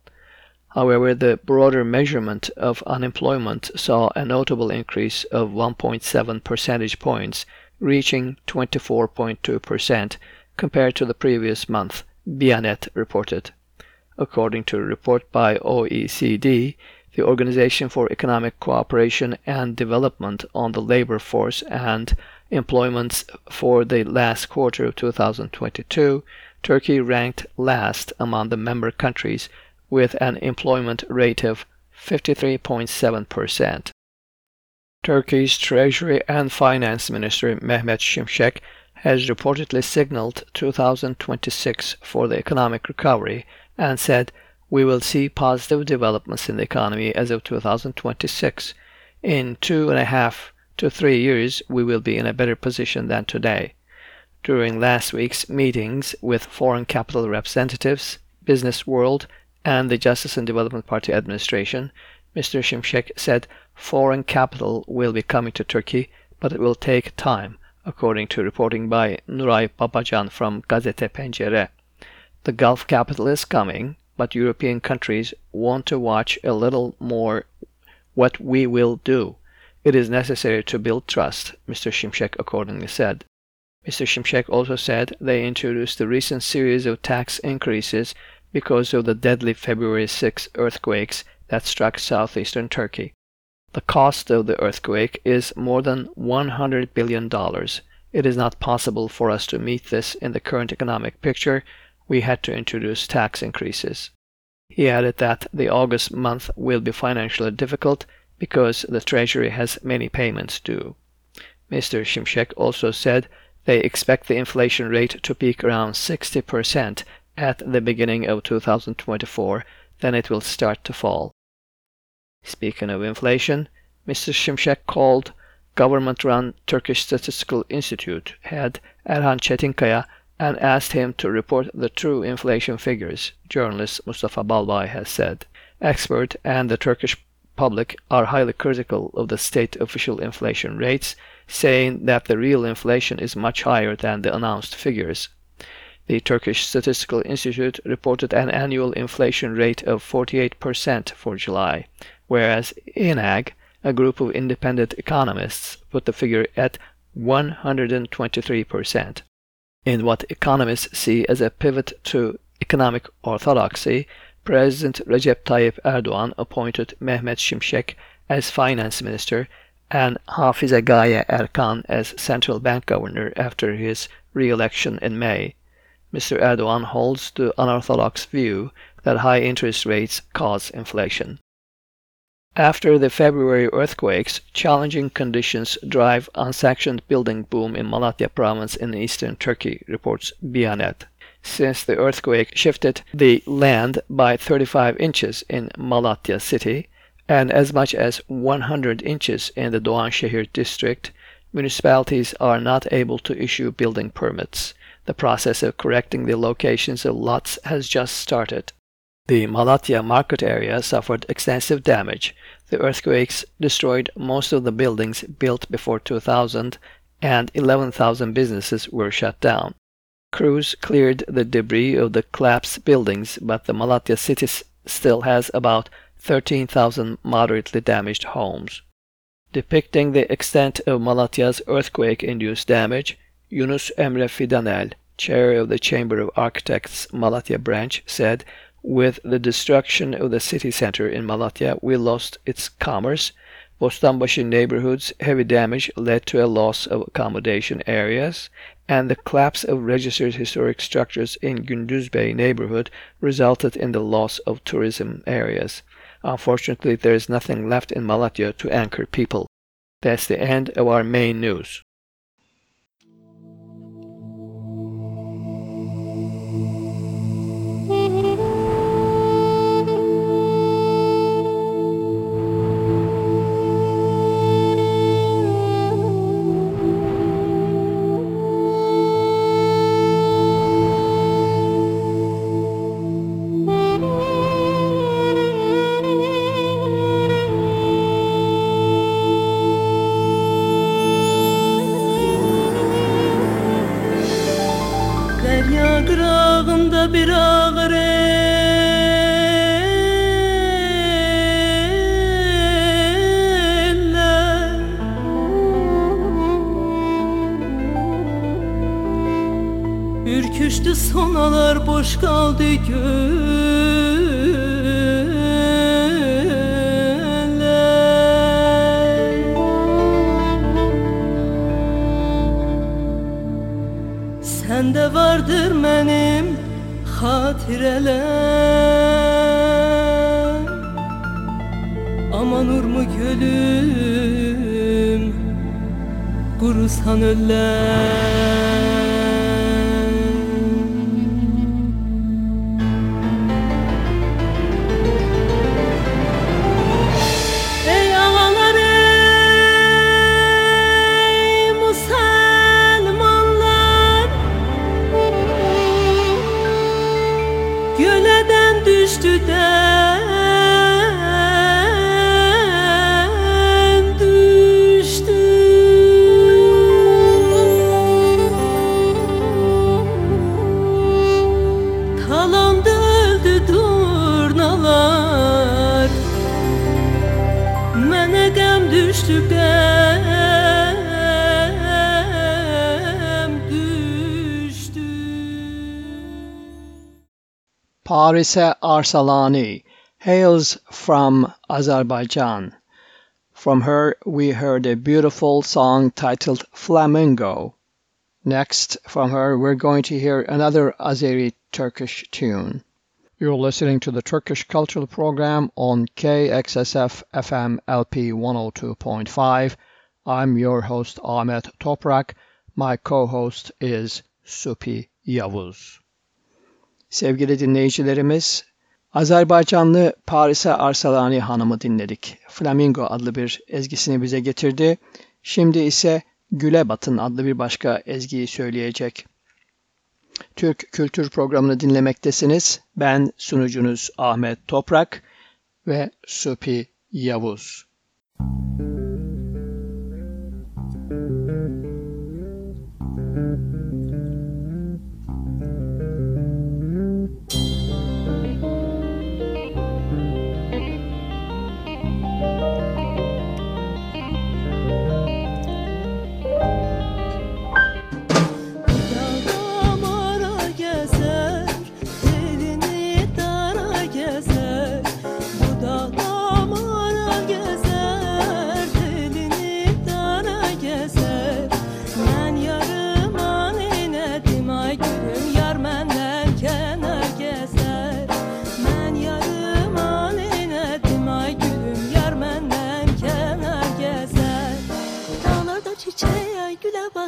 However, the broader measurement of unemployment saw a notable increase of 1.7 percentage points, reaching 24.2% compared to the previous month, Biyanet reported. According to a report by OECD, the Organization for Economic Cooperation and Development on the labor force and employments for the last quarter of 2022, Turkey ranked last among the member countries with an employment rate of 53.7%. Turkey's Treasury and Finance Minister Mehmet Şimşek has reportedly signaled 2026 for the economic recovery and said, "We will see positive developments in the economy as of 2026. In 2.5 to 3 years, we will be in a better position than today." During last week's meetings with foreign capital representatives, Business World, and the Justice and Development Party administration, Mr. Şimşek said foreign capital will be coming to Turkey, but it will take time, according to reporting by Nuray Babacan from Gazete Pencere. "The Gulf capital is coming, but European countries want to watch a little more what we will do. It is necessary to build trust," Mr. Şimşek accordingly said. Mr. Şimşek also said they introduced the recent series of tax increases because of the deadly February 6 earthquakes that struck southeastern Turkey. The cost of the earthquake is more than $100 billion. "It is not possible for us to meet this in the current economic picture. We had to introduce tax increases." He added that the August month will be financially difficult because the Treasury has many payments due. Mr. Şimşek also said they expect the inflation rate to peak around 60% at the beginning of 2024, then it will start to fall. Speaking of inflation, Mr. Şimşek called government-run Turkish Statistical Institute head Erhan Çetinkaya and asked him to report the true inflation figures, journalist Mustafa Balbay has said. "Experts and the Turkish public are highly critical of the state official inflation rates, saying that the real inflation is much higher than the announced figures." The Turkish Statistical Institute reported an annual inflation rate of 48% for July, whereas INAG, a group of independent economists, put the figure at 123%. In what economists see as a pivot to economic orthodoxy, President Recep Tayyip Erdogan appointed Mehmet Şimşek as finance minister and Hafize Gaye Erkan as central bank governor after his re-election in May. Mr. Erdogan holds the unorthodox view that high interest rates cause inflation. After the February earthquakes, challenging conditions drive unsanctioned building boom in Malatya province in eastern Turkey, reports Biyanet. Since the earthquake shifted the land by 35 inches in Malatya city and as much as 100 inches in the Doğanşehir district, municipalities are not able to issue building permits. The process of correcting the locations of lots has just started. The Malatya market area suffered extensive damage. The earthquakes destroyed most of the buildings built before 2000 and 11,000 businesses were shut down. Crews cleared the debris of the collapsed buildings, but the Malatya city still has about 13,000 moderately damaged homes. Depicting the extent of Malatya's earthquake-induced damage, Yunus Emre Fidanel, chair of the Chamber of Architects Malatya branch, said, "With the destruction of the city center in Malatya, we lost its commerce. Bostanbaşı neighborhoods' heavy damage led to a loss of accommodation areas, and the collapse of registered historic structures in Gündüzbey neighborhood resulted in the loss of tourism areas. Unfortunately, there is nothing left in Malatya to anchor people." That's the end of our main news. Ürküştü sonalar, boş kaldı göller. Sende vardır benim hatireler, aman urmu gülüm, kurusan öller. Parise Arsalani hails from Azerbaijan. From her we heard a beautiful song titled Flamingo. Next, from her we're going to hear another Azeri Turkish tune. You're listening to the Turkish Cultural Program on KXSF FM LP 102.5. I'm your host Ahmet Toprak. My co-host is Supi Yavuz. Sevgili dinleyicilerimiz, Azerbaycanlı Parise Arsalani Hanım'ı dinledik. Flamingo adlı bir ezgisini bize getirdi. Şimdi ise Güle Batın adlı bir başka ezgiyi söyleyecek. Türk Kültür Programı'nı dinlemektesiniz. Ben sunucunuz Ahmet Toprak ve Supi Yavuz.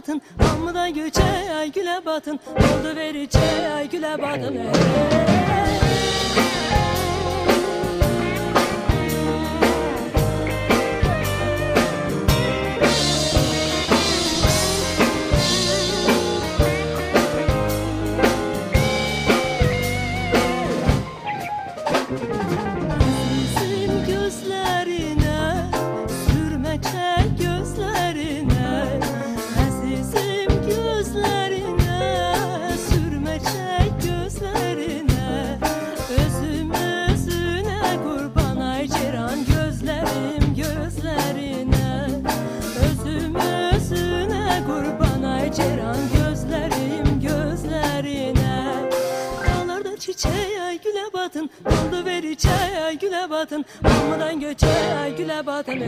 Batın, almıda göçe ay güle batın, oldu verice ay güle batın. Oldu veri çay ay güle batın, almadan göçe ay güle batın.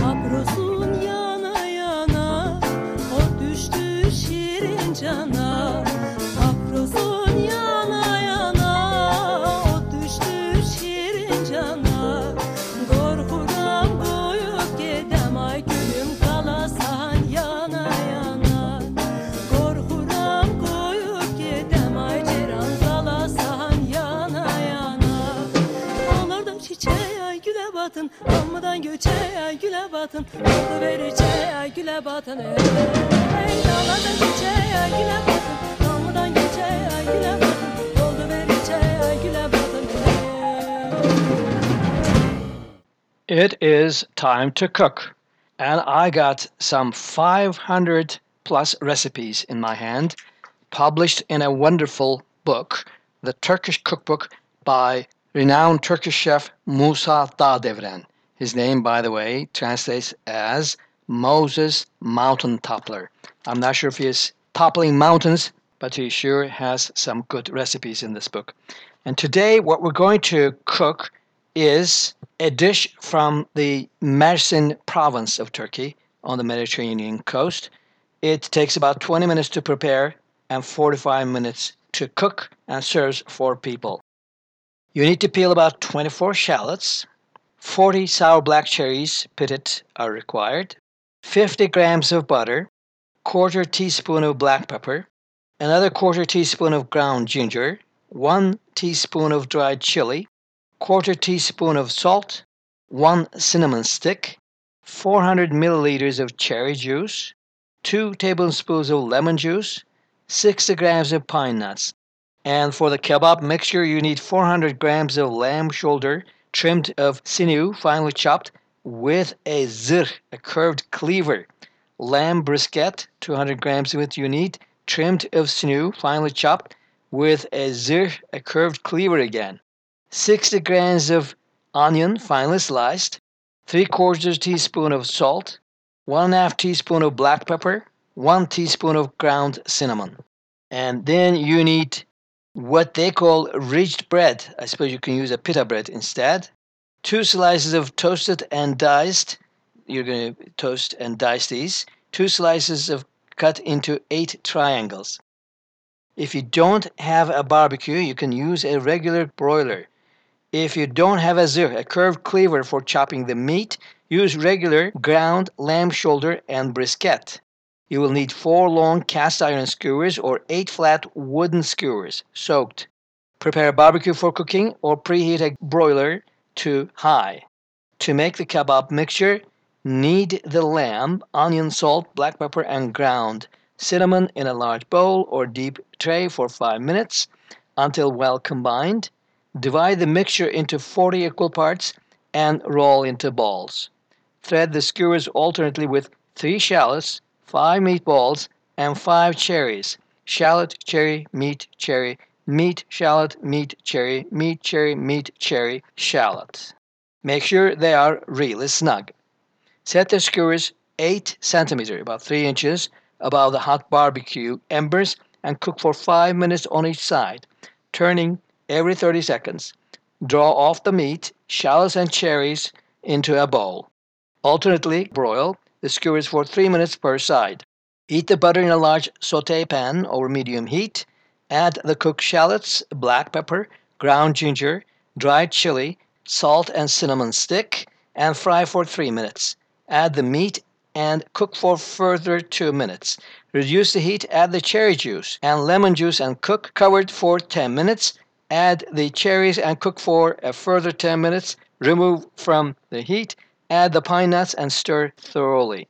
Kaprosun yana yana, o düştü şirin cana. Almadan göçe ay güle batın, oldu verice ay güle batın. Ey dağlardan geçe ay güle batın, almadan göçe ay güle batın, oldu verice ay güle batın. It is time to cook, and I got some 500 plus recipes in my hand, published in a wonderful book, The Turkish Cookbook by renowned Turkish chef Musa Dağdevren. His name, by the way, translates as Moses Mountain Toppler. I'm not sure if he is toppling mountains, but he sure has some good recipes in this book. And today what we're going to cook is a dish from the Mersin province of Turkey on the Mediterranean coast. It takes about 20 minutes to prepare and 45 minutes to cook and serves 4 people. You need to peel about 24 shallots, 40 sour black cherries pitted are required, 50 grams of butter, 1/4 teaspoon of black pepper, another 1/4 teaspoon of ground ginger, 1 teaspoon of dried chili, 1/4 teaspoon of salt, 1 cinnamon stick, 400 milliliters of cherry juice, 2 tablespoons of lemon juice, 60 grams of pine nuts. And for the kebab mixture, you need 400 grams of lamb shoulder trimmed of sinew, finely chopped, with a zirh, a curved cleaver. Lamb brisket, 200 grams of it you need, trimmed of sinew, finely chopped, with a zirh, a curved cleaver again. 60 grams of onion, finely sliced, 3/4 teaspoon of salt, 1.5 teaspoon of black pepper, 1 teaspoon of ground cinnamon. And then you need what they call ridged bread. I suppose you can use a pita bread instead. 2 slices of toasted and diced. You're going to toast and dice these. 2 slices of cut into 8 triangles. If you don't have a barbecue, you can use a regular broiler. If you don't have a zirh, a curved cleaver for chopping the meat, use regular ground lamb shoulder and brisket. You will need 4 long cast iron skewers or 8 flat wooden skewers soaked. Prepare a barbecue for cooking or preheat a broiler to high. To make the kebab mixture, knead the lamb, onion, salt, black pepper, and ground cinnamon in a large bowl or deep tray for 5 minutes until well combined. Divide the mixture into 40 equal parts and roll into balls. Thread the skewers alternately with 3 shallots, 5 meatballs, and 5 cherries. Shallot, cherry, meat, cherry, meat, shallot, meat, cherry, meat, cherry, meat, cherry, shallot. Make sure they are really snug. Set the skewers 8 centimeters, about 3 inches, above the hot barbecue embers and cook for 5 minutes on each side, turning every 30 seconds. Draw off the meat, shallots, and cherries into a bowl. Alternately, broil the skewers for 3 minutes per side. Heat the butter in a large sauté pan over medium heat. Add the cooked shallots, black pepper, ground ginger, dried chili, salt and cinnamon stick, and fry for 3 minutes. Add the meat and cook for further 2 minutes. Reduce the heat, add the cherry juice and lemon juice and cook, covered for 10 minutes. Add the cherries and cook for a further 10 minutes. Remove from the heat. Add the pine nuts and stir thoroughly.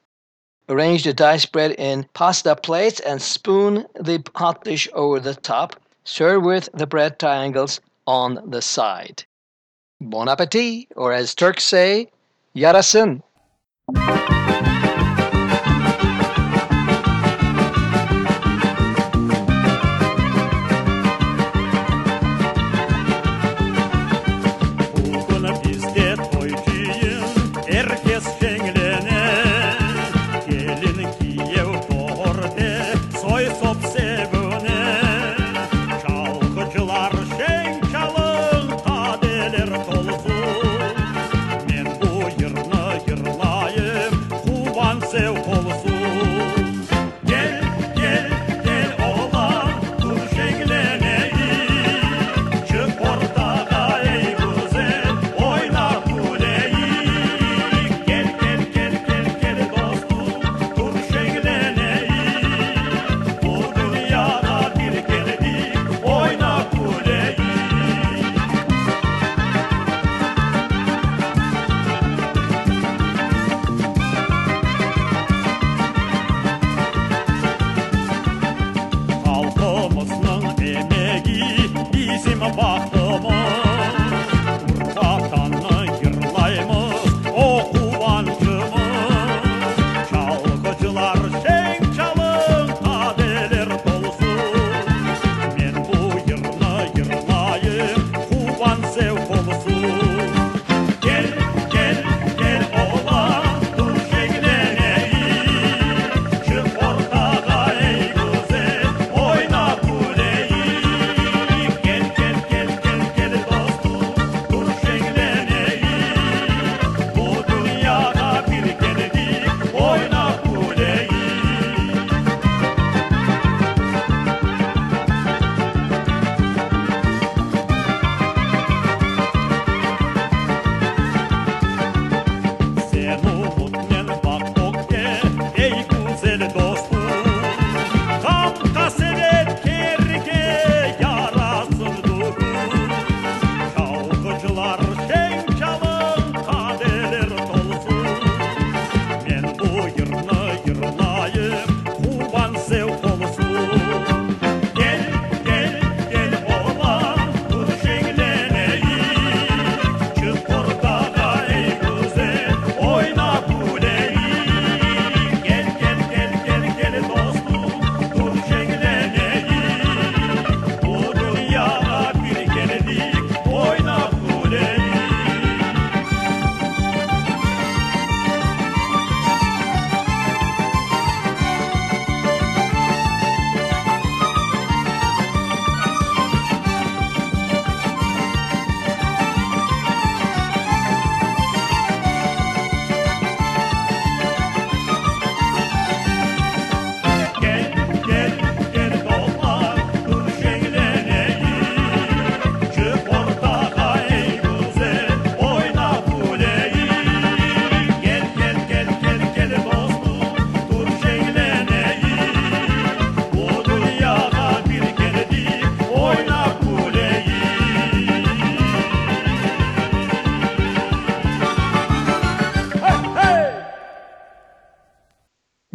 Arrange the diced bread in pasta plates and spoon the hot dish over the top. Serve with the bread triangles on the side. Bon appétit, or as Turks say, yarasın.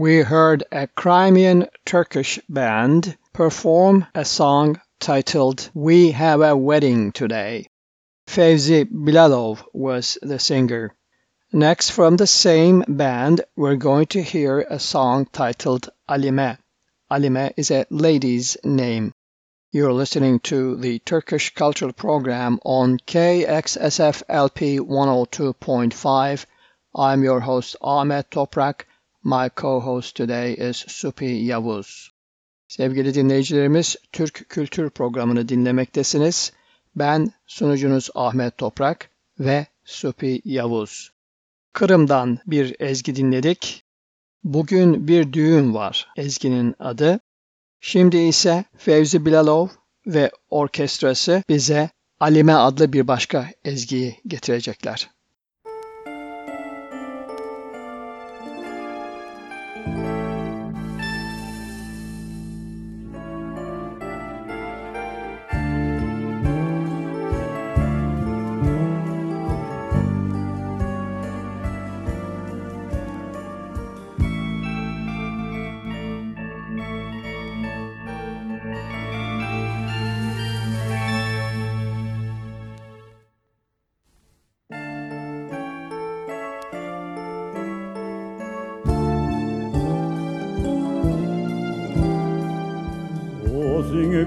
we heard a Crimean Turkish band perform a song titled "We Have a Wedding Today." Fevzi Bilalov was the singer. Next, from the same band, we're going to hear a song titled Alime. Alime is a lady's name. You're listening to the Turkish Cultural Program on KXSF LP 102.5. I'm your host Ahmet Toprak. My co-host today is Supi Yavuz. Sevgili dinleyicilerimiz, Türk Kültür Programı'nı dinlemektesiniz. Ben sunucunuz Ahmet Toprak ve Supi Yavuz. Kırım'dan bir ezgi dinledik. Bugün bir düğün var. Ezginin adı. Şimdi ise Fevzi Bilalov ve orkestrası bize Alime adlı bir başka ezgiyi getirecekler.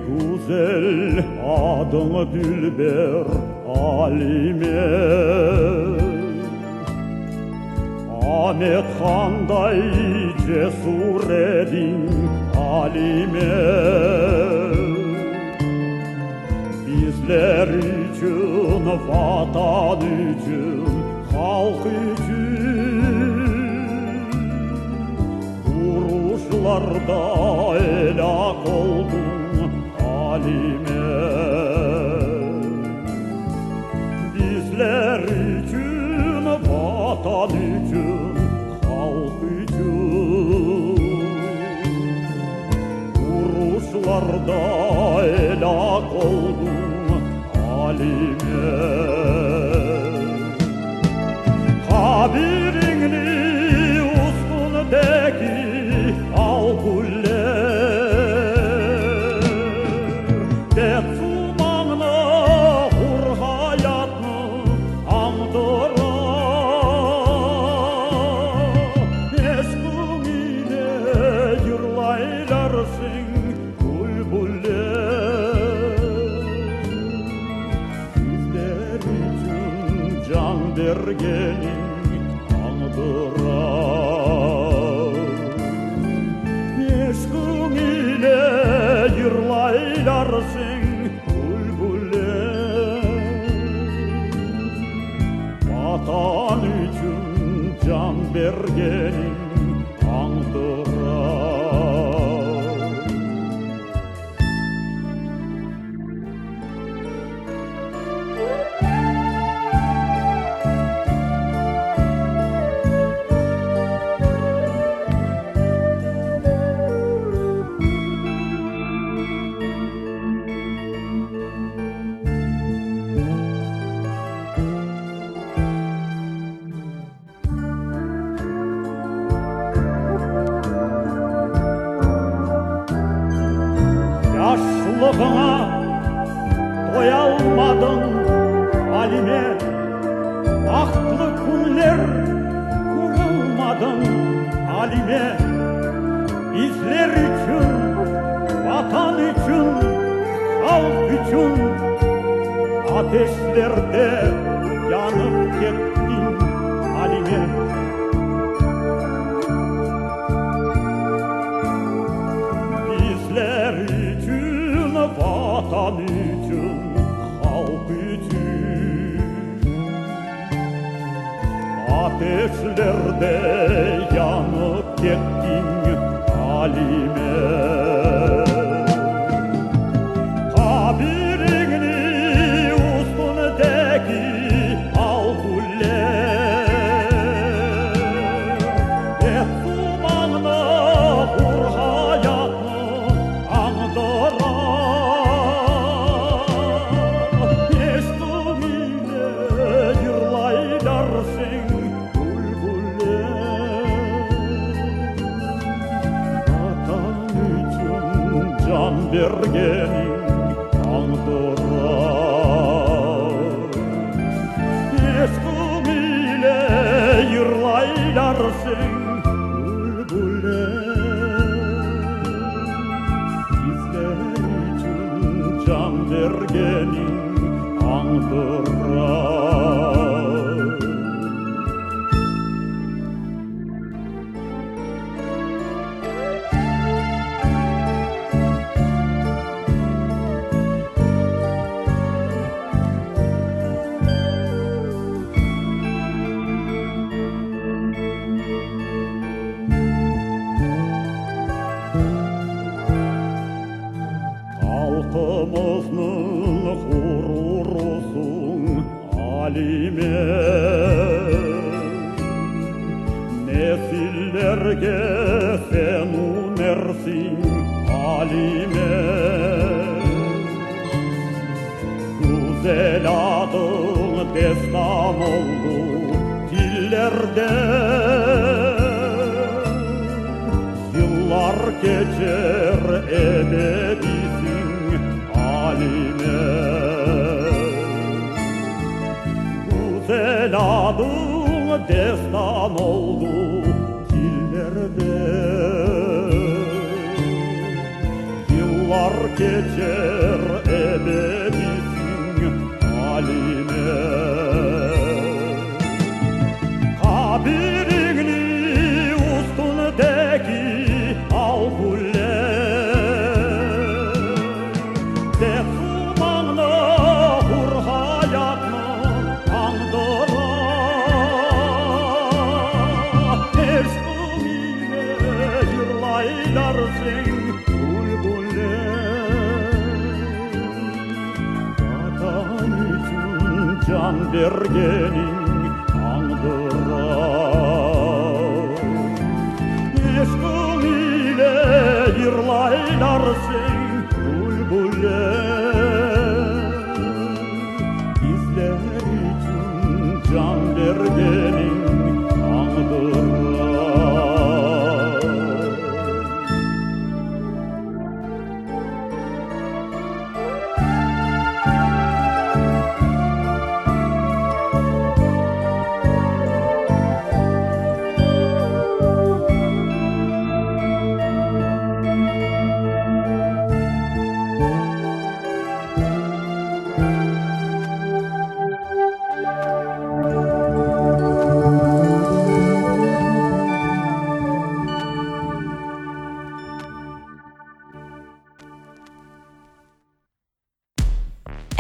Güzel adamı dilber Alime Ahmet Han'day cesur edin Alime Bizler için, vatan için, halk için Vuruşlarda elak oldu Alime, bizler için, vatan için, halk için Vuruşlarda elak oldum Alime Kabirini ustundaki algul Bergenin Sergenin kandırar. Eşkım ile yırlaylarsın bülbüller. Sizler için can vergenin kandırar. Halkımızın gururusun alime, nesillerge sen unersin alime. Güzel adın destan oldu dillerde, yıllar geçer ebedi. Güzel adın destan oldu dillerde, yıllar geçer ebedisin halime. Kabirini üstündeki al güller can vergenin kandırar. Eşkın ile yırlaylarsın bülbüller. Bizler için can vergenin kandırar.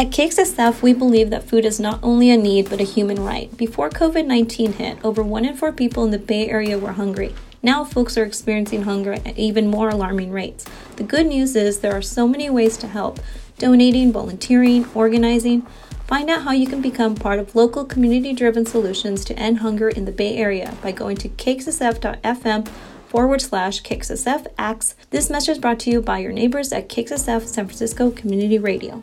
At Cakes SF, we believe that food is not only a need, but a human right. Before COVID-19 hit, over 1 in 4 people in the Bay Area were hungry. Now folks are experiencing hunger at even more alarming rates. The good news is there are so many ways to help: donating, volunteering, organizing. Find out how you can become part of local community-driven solutions to end hunger in the Bay Area by going to cakesSF.fm/CakesSF acts. This message brought to you by your neighbors at Cakes SF San Francisco Community Radio.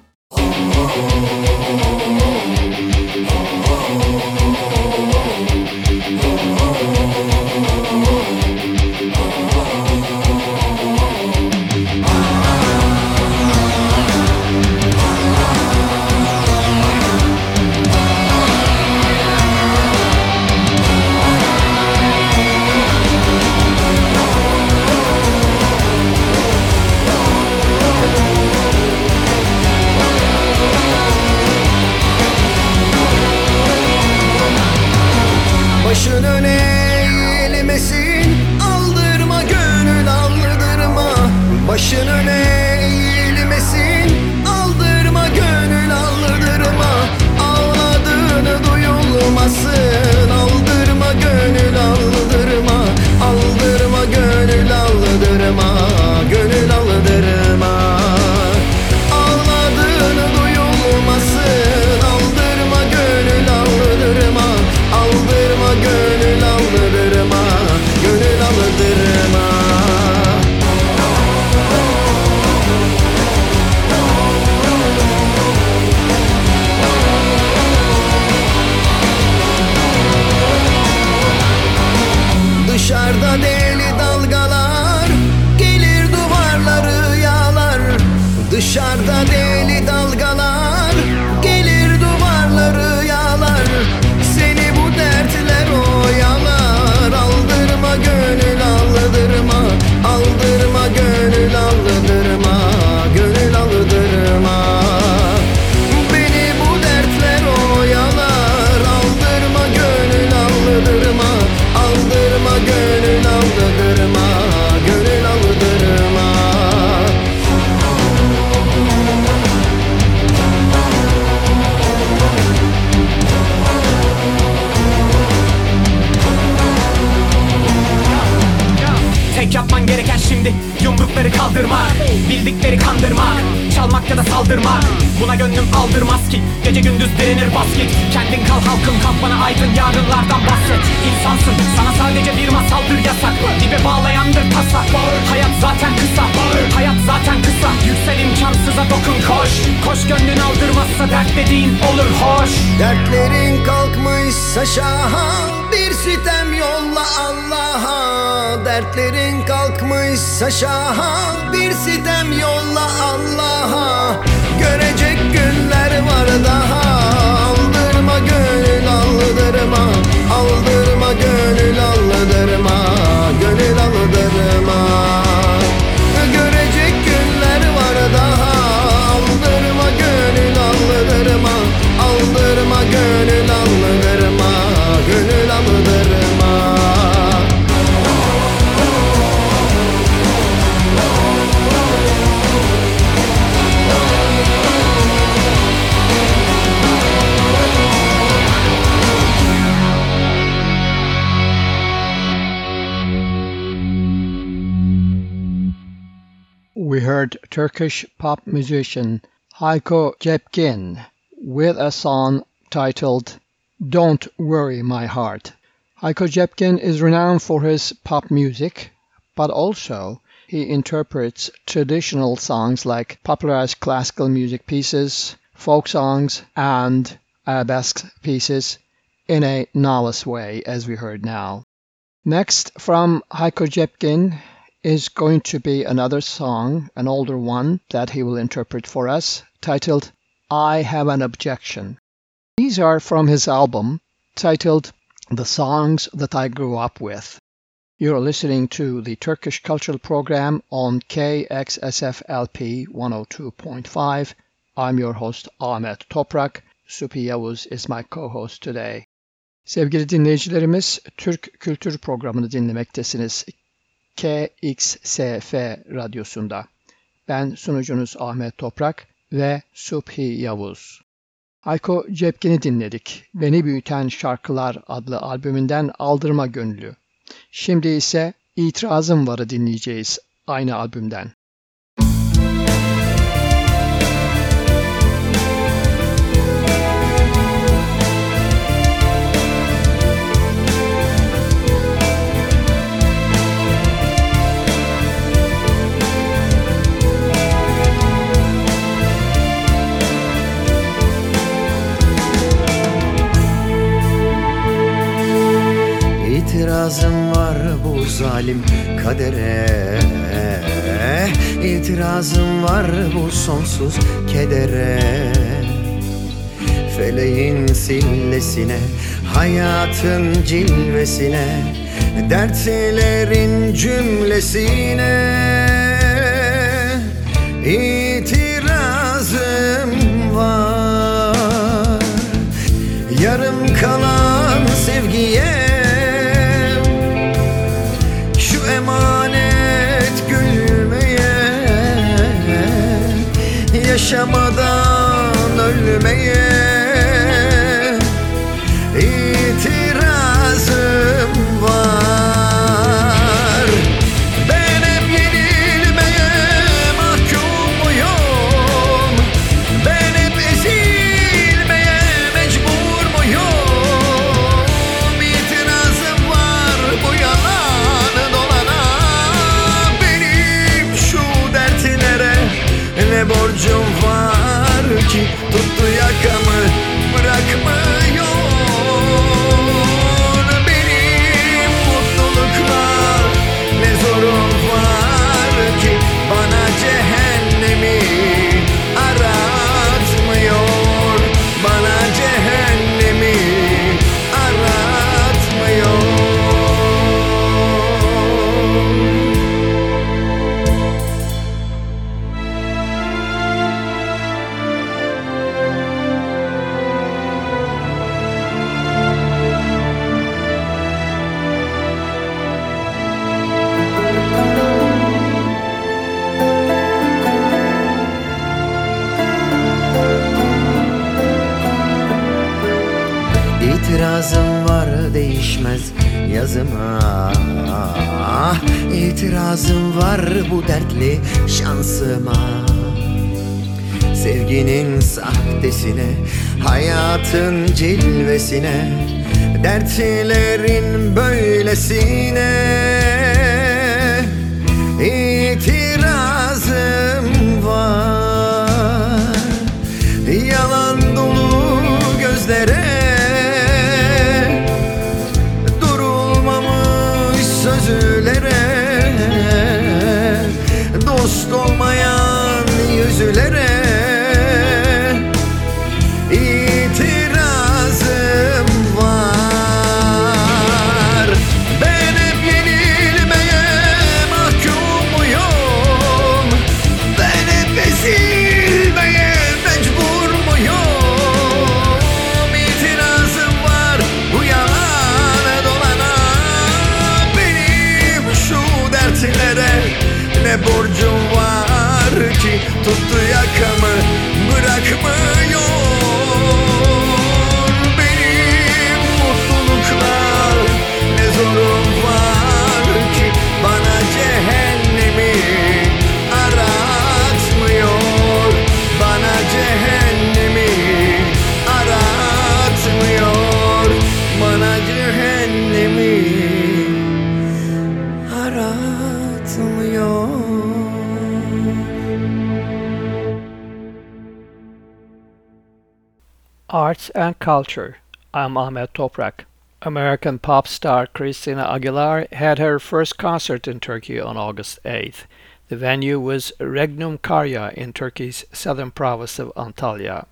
kaldırmak. Buna gönlüm aldırmaz ki, gece gündüz direnir basket. Kendin kal halkım kalk, bana aydın yarınlardan bahset. İnsansın, sana sadece bir masaldır yasak. Dibe bağlayandır taslak. Hayat zaten kısa, hayat zaten kısa. Yüksel imkansıza dokun koş. Koş gönlün aldırmazsa dert dediğin olur hoş. Dertlerin kalkmışsa şaha, bir sitem yolla Allah'a. Dertlerin kalkmışsa şaha, bir sitem yolla Allah'a. Görecek günler var daha. Aldırma gönül, aldırma. Aldırma gönül, aldırma. Gönül aldırma. Görecek günler var daha. Aldırma gönül, aldırma. Aldırma gönül, aldırma. Gönül aldırma. We heard Turkish pop musician Hayko Cepkin with a song titled Don't Worry My Heart. Hayko Cepkin is renowned for his pop music, but also he interprets traditional songs like popularized classical music pieces, folk songs, and arabesque pieces in a novice way, as we heard now. Next from Hayko Cepkin is going to be another song, an older one, that he will interpret for us, titled I Have an Objection. These are from his album, titled The Songs That I Grew Up With. You're listening to the Turkish Cultural Program on KXSFLP 102.5. I'm your host Ahmet Toprak. Supi Yavuz is my co-host today. Sevgili dinleyicilerimiz, Türk Kültür Programı'nı dinlemektesiniz. KXSF Radyosu'nda. Ben sunucunuz Ahmet Toprak ve Subhi Yavuz. Hayko Cepkin'i dinledik. Beni Büyüten Şarkılar adlı albümünden Aldırma Gönlü. Şimdi ise İtirazım Var'ı dinleyeceğiz aynı albümden. İtirazım var bu zalim kadere, İtirazım var bu sonsuz kedere. Feleğin sillesine, hayatın cilvesine, dertlerin cümlesine itirazım var. Yarım kalan sevgiye, yaşamadan ölmeye itirazım var. Ben hep yenilmeye mahkum muyum? Ben hep ezilmeye mecbur muyum? İtirazım var bu yalan dolana, benim şu dertlere ne borcum ki tuttu yakamı bırakmıyor. Benim mutlulukla ne zorum var ki bana cehennemi aratmıyor. Bana cehennemi aratmıyor. İtirazım var değişmez yazıma, İtirazım var bu dertli şansıma. sevginin sahtesine, hayatın cilvesine, dertlerin böylesine itirazım var. Yalan dolu gözlere, durulmamış sözlere, dost olmayan yüzlere itirazım var. Ben hep yenilmeye mahkum muyum? Ben hep ezilmeye mecbur muyum? İtirazım var bu yalana dolana, benim şu dertlere ne borcum var ki tuttu yakamı bırakmıyor. Benim mutlulukla ne zorum var ki bana cehennemi aratmıyor, bana cehennemi aratmıyor, bana cehennemi aratmıyor. Arts and Culture. I'm Ahmet Toprak. American pop star Christina Aguilera had her first concert in Turkey on August 8th. The venue was Regnum Karya in Turkey's southern province of Antalya.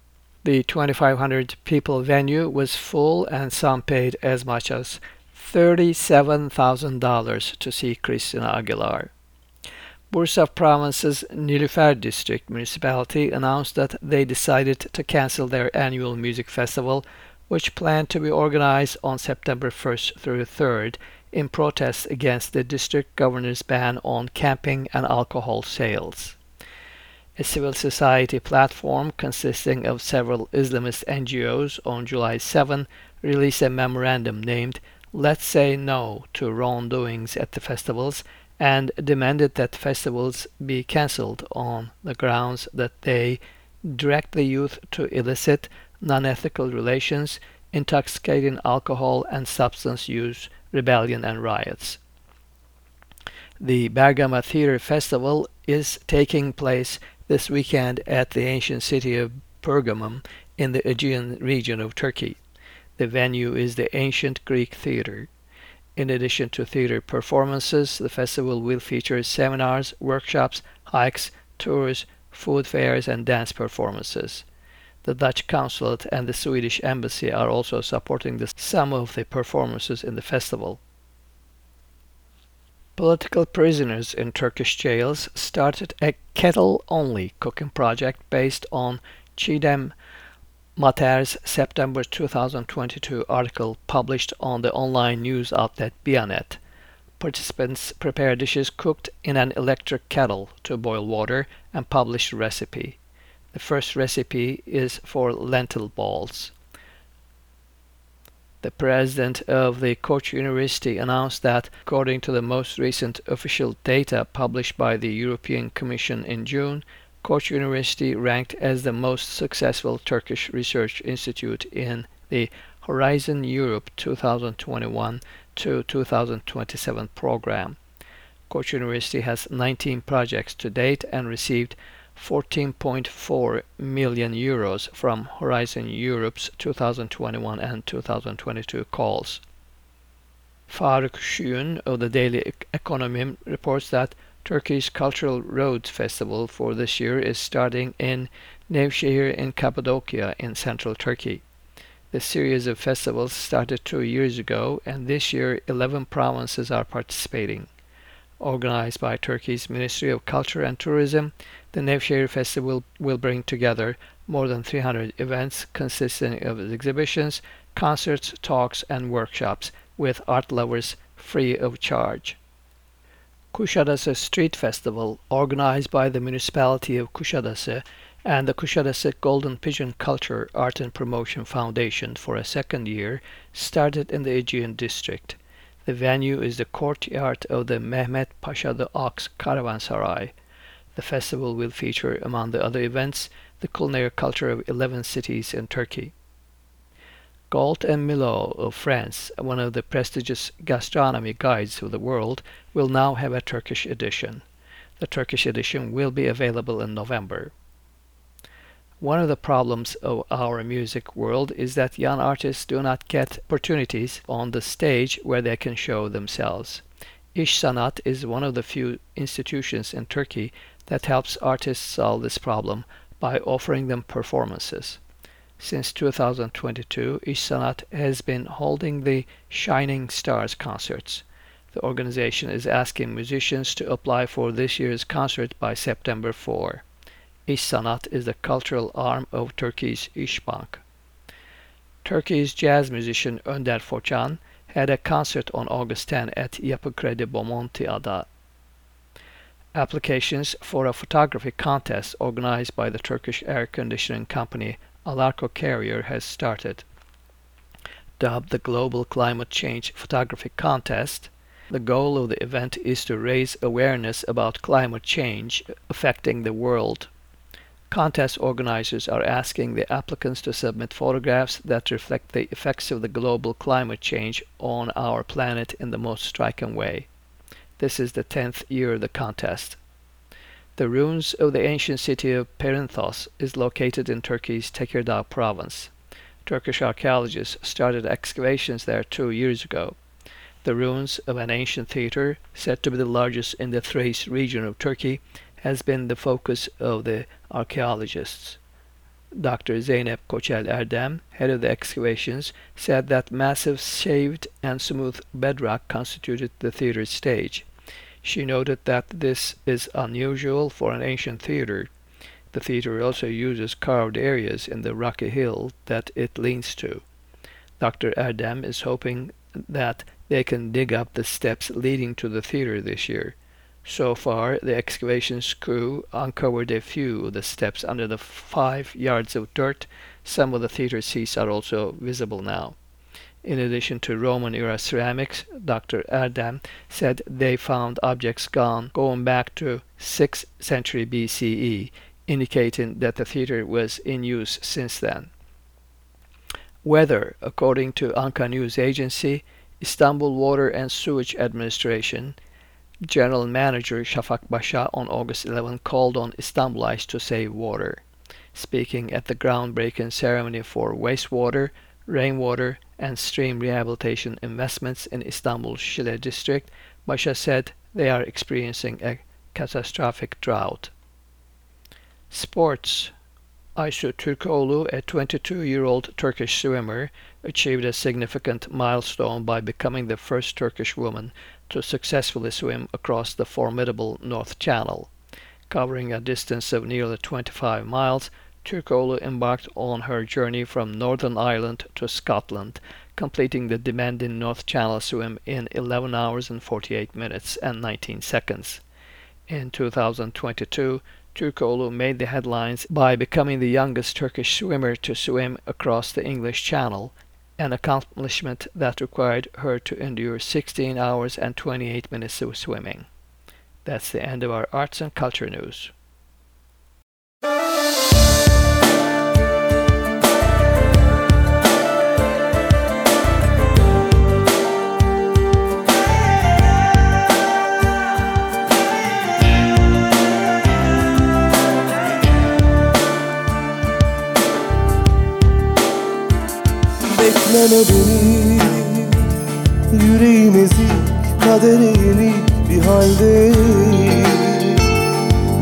The 2,500-people venue was full and some paid as much as $37,000 to see Christina Aguilera. Bursa Province's Nilüfer District Municipality announced that they decided to cancel their annual music festival, which planned to be organized on September 1st through 3rd in protest against the district governor's ban on camping and alcohol sales. A civil society platform consisting of several Islamist NGOs on July 7 released a memorandum named "Let's Say No to Wrongdoings at the Festivals" and demanded that festivals be cancelled on the grounds that they direct the youth to illicit, non-ethical relations, intoxicating alcohol and substance use, rebellion and riots. The Bergama Theatre Festival is taking place this weekend at the ancient city of Pergamum in the Aegean region of Turkey. The venue is the ancient Greek theatre. In addition to theater performances, the festival will feature seminars, workshops, hikes, tours, food fairs, and dance performances. The Dutch consulate and the Swedish embassy are also supporting some of the performances in the festival. Political prisoners in Turkish jails started a kettle-only cooking project based on Çiğdem Mater's September 2022 article published on the online news outlet Biyanet. Participants prepare dishes cooked in an electric kettle to boil water and publish a recipe. The first recipe is for lentil balls. The president of the Koç University announced that, according to the most recent official data published by the European Commission in June, Koç University ranked as the most successful Turkish research institute in the Horizon Europe 2021 to 2027 program. Koç University has 19 projects to date and received €14.4 million from Horizon Europe's 2021 and 2022 calls. Faruk Şüğün of the Daily Ekonomi reports that Turkey's Cultural Roads Festival for this year is starting in Nevşehir in Cappadocia in central Turkey. The series of festivals started 2 years ago, and this year 11 provinces are participating. Organized by Turkey's Ministry of Culture and Tourism, the Nevşehir Festival will bring together more than 300 events consisting of exhibitions, concerts, talks, and workshops with art lovers free of charge. Kuşadası Street Festival, organized by the municipality of Kuşadası and the Kuşadası Golden Pigeon Culture Art and Promotion Foundation for a second year, started in the Aegean district. The venue is the courtyard of the Mehmet Pasha the Ox Caravansaray. The festival will feature, among the other events, the culinary culture of 11 cities in Turkey. Gault and Milhaud of France, one of the prestigious gastronomy guides of the world, will now have a Turkish edition. The Turkish edition will be available in November. One of the problems of our music world is that young artists do not get opportunities on the stage where they can show themselves. İş Sanat is one of the few institutions in Turkey that helps artists solve this problem by offering them performances. Since 2022, İş Sanat has been holding the Shining Stars concerts. The organization is asking musicians to apply for this year's concert by September 4. İş Sanat is the cultural arm of Turkey's İşbank. Turkey's jazz musician Önder Focan had a concert on August 10 at Yapı Kredi Bomontiada. Applications for a photography contest organized by the Turkish air conditioning company Alarko Carrier has started. Dubbed the Global Climate Change Photography Contest, the goal of the event is to raise awareness about climate change affecting the world. Contest organizers are asking the applicants to submit photographs that reflect the effects of the global climate change on our planet in the most striking way. This is the 10th year of the contest. The ruins of the ancient city of Perinthos is located in Turkey's Tekirdağ province. Turkish archaeologists started excavations there 2 years ago. The ruins of an ancient theater, said to be the largest in the Thrace region of Turkey, has been the focus of the archaeologists. Dr. Zeynep Koçel Erdem, head of the excavations, said that massive shaved and smooth bedrock constituted the theater's stage. She noted that this is unusual for an ancient theater. The theater also uses carved areas in the rocky hill that it leans to. Dr. Erdem is hoping that they can dig up the steps leading to the theater this year. So far, the excavations crew uncovered a few of the steps under the 5 yards of dirt. Some of the theater seats are also visible now. In addition to Roman-era ceramics, Dr. Erdem said they found objects going back to 6th century BCE, indicating that the theater was in use since then. Weather, according to Anka News Agency, Istanbul Water and Sewage Administration General Manager Shafak Basha on August 11 called on Istanbulites to save water. Speaking at the groundbreaking ceremony for wastewater, rainwater, and stream rehabilitation investments in Istanbul's Şile district, Basha said they are experiencing a catastrophic drought. Sports. Aysu Türkoğlu, a 22-year-old Turkish swimmer, achieved a significant milestone by becoming the first Turkish woman to successfully swim across the formidable North Channel. Covering a distance of nearly 25 miles, Türkoğlu embarked on her journey from Northern Ireland to Scotland, completing the demanding North Channel swim in 11 hours and 48 minutes and 19 seconds. In 2022, Türkoğlu made the headlines by becoming the youngest Turkish swimmer to swim across the English Channel, an accomplishment that required her to endure 16 hours and 28 minutes of swimming. That's the end of our arts and culture news. Bekleme beni, yüreğim ezik, kadere yenik bir halde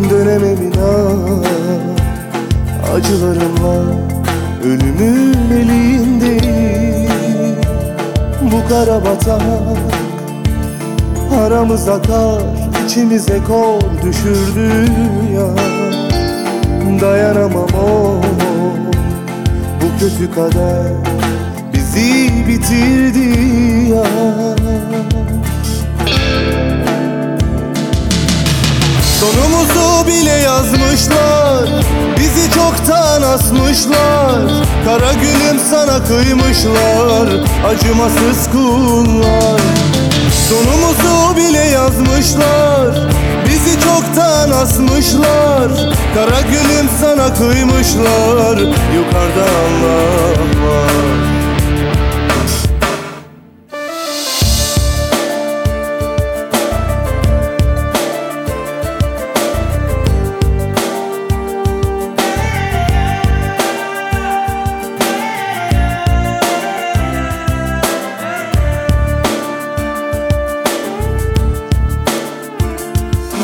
dönemem inan, acılarımla ölümün elindeyim. Bu kara batak aramız akar, içimize kol düşürdü ya. Dayanamam o, bu kötü kader bizi bitirdi ya. Sonumuzu bile yazmışlar, bizi çoktan asmışlar. Kara gülüm sana kıymışlar, acımasız kullar. Sonumuzu bile yazmışlar, Bizi çoktan asmışlar, kara gülüm sana kıymışlar. Yukarıda Allah var.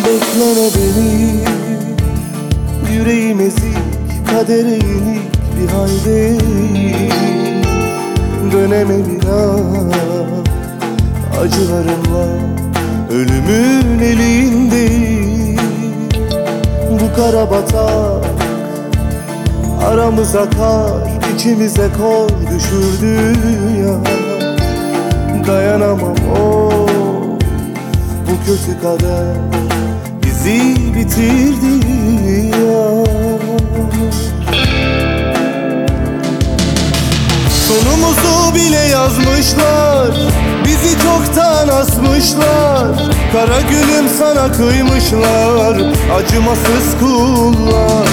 Bekleme beni, yüreğim ezik, kadere yenik bir haldeyim. Döneme bir an, acılarımla ölümün elindeyim. Bu kara batak aramıza kar, içimize kol düşürdü ya. Dayanamam bu kötü kader, bizi bitirdi ya. Sonumuzu bile yazmışlar, bizi çoktan asmışlar. Kara gülüm sana kıymışlar, acımasız kullar.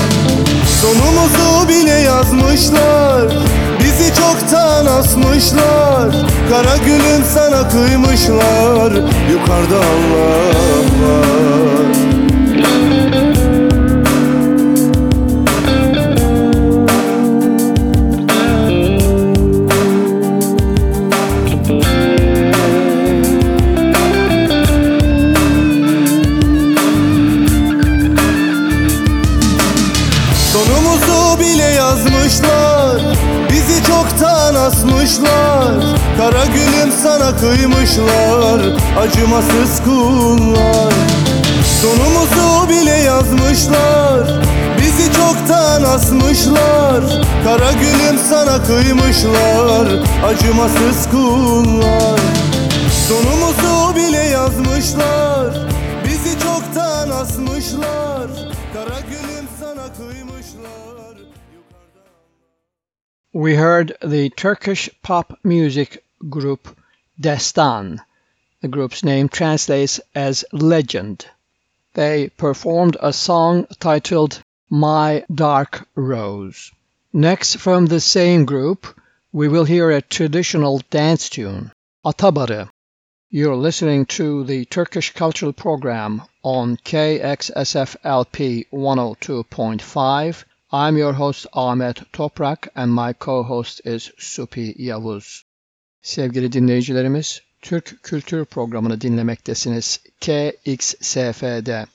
Sonumuzu bile yazmışlar, bizi çoktan asmışlar. Kara gülüm sana kıymışlar, yukarıda Allah var. Sonumuzu bile yazmışlar, bizi çoktan asmışlar. Kara gülüm sana kıymışlar, acımasız kullar. Sonumuzu bile yazmışlar, bizi çoktan asmışlar. Kara gülüm sana kıymışlar, acımasız kullar. Sonumuzu bile yazmışlar, bizi çoktan asmışlar. Kara gülüm sana kıymışlar. We heard the Turkish pop music group Destan. The group's name translates as legend. They performed a song titled My Dark Rose. Next, from the same group, we will hear a traditional dance tune, Atabarı. You're listening to the Turkish Cultural Program on KXSFLP 102.5. I'm your host Ahmet Toprak and my co-host is Supi Yavuz. Sevgili dinleyicilerimiz, Türk Kültür Programı'nı dinlemektesiniz KXSF'de.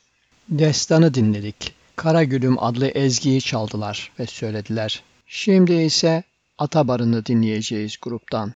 Destanı dinledik. Karagülüm adlı ezgiyi çaldılar ve söylediler. Şimdi ise Atabarı'nı dinleyeceğiz gruptan.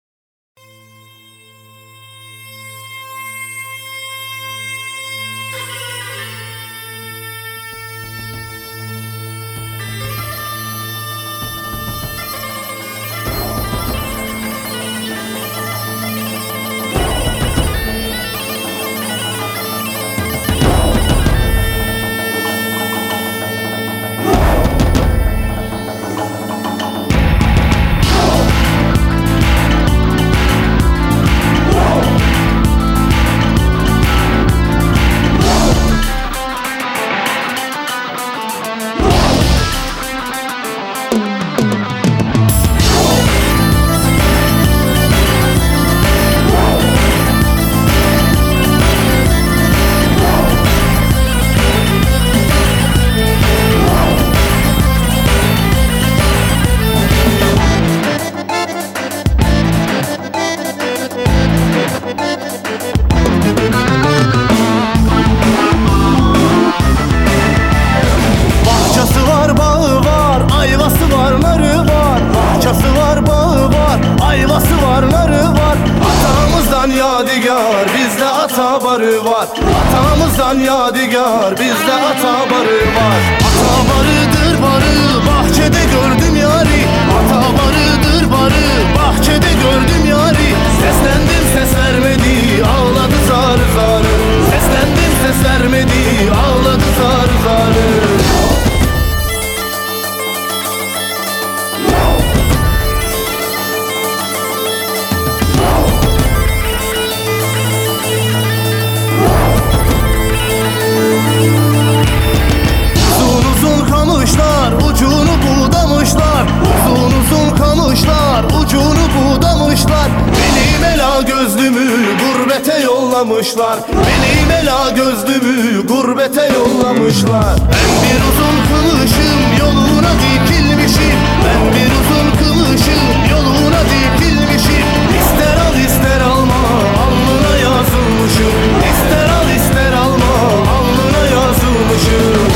yollamışlar beni mela gözlümü gurbete yollamışlar beni mela gözlümü gurbete yollamışlar. Ben bir uzun kılıçım yoluna dikilmişim, ben bir uzun kılıçım yoluna dikilmişim. İster al ister alma alnına yazılmışım, ister al ister alma alnına yazılmışım.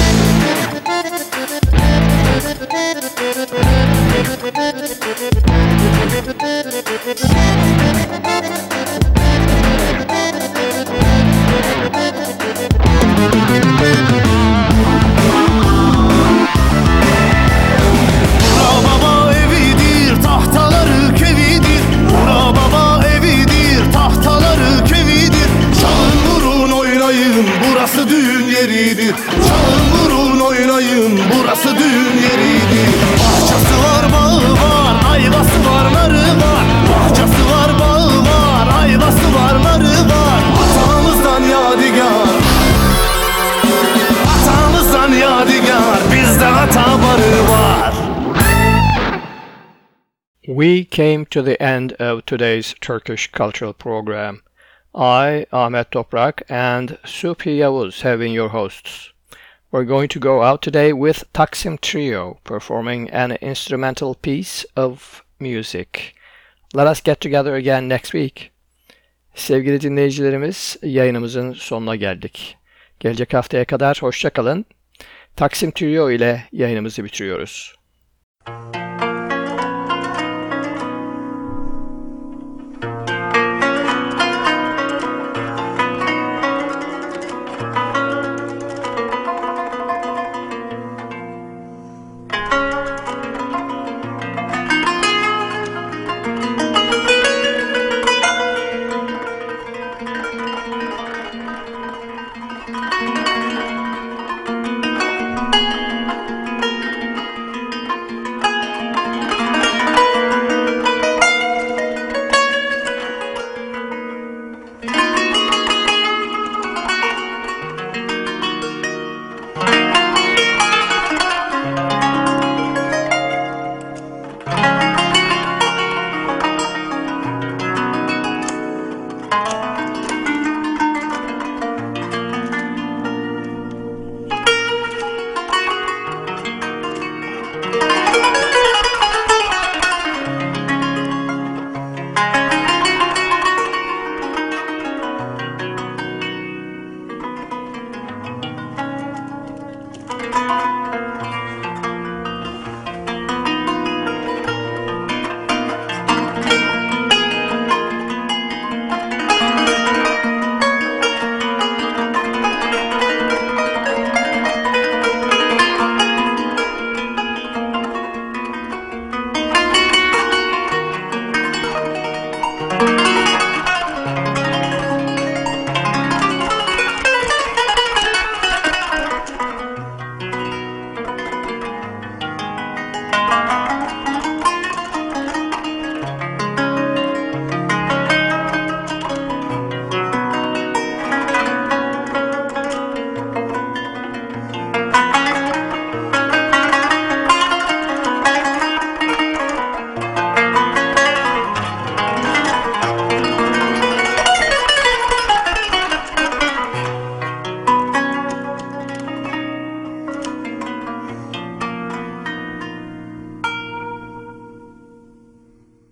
Burası düğün yeridir. Çalın vurun oynayın, burası düğün yeridir. Bahçesi var, bağı var, ayvası var, narı var. Bahçesi var, bağı var, ayvası var, narı var. Atamızdan yadigar, atamızdan yadigar, bizde ata barı var. We came to the end of today's Turkish cultural program. I, Ahmet Toprak, and Supi Yavuz have been your hosts. We're going to go out today with Taksim Trio performing an instrumental piece of music. Let us get together again next week. Sevgili dinleyicilerimiz, yayınımızın sonuna geldik. Gelecek haftaya kadar hoşça kalın. Taksim Trio ile yayınımızı bitiriyoruz.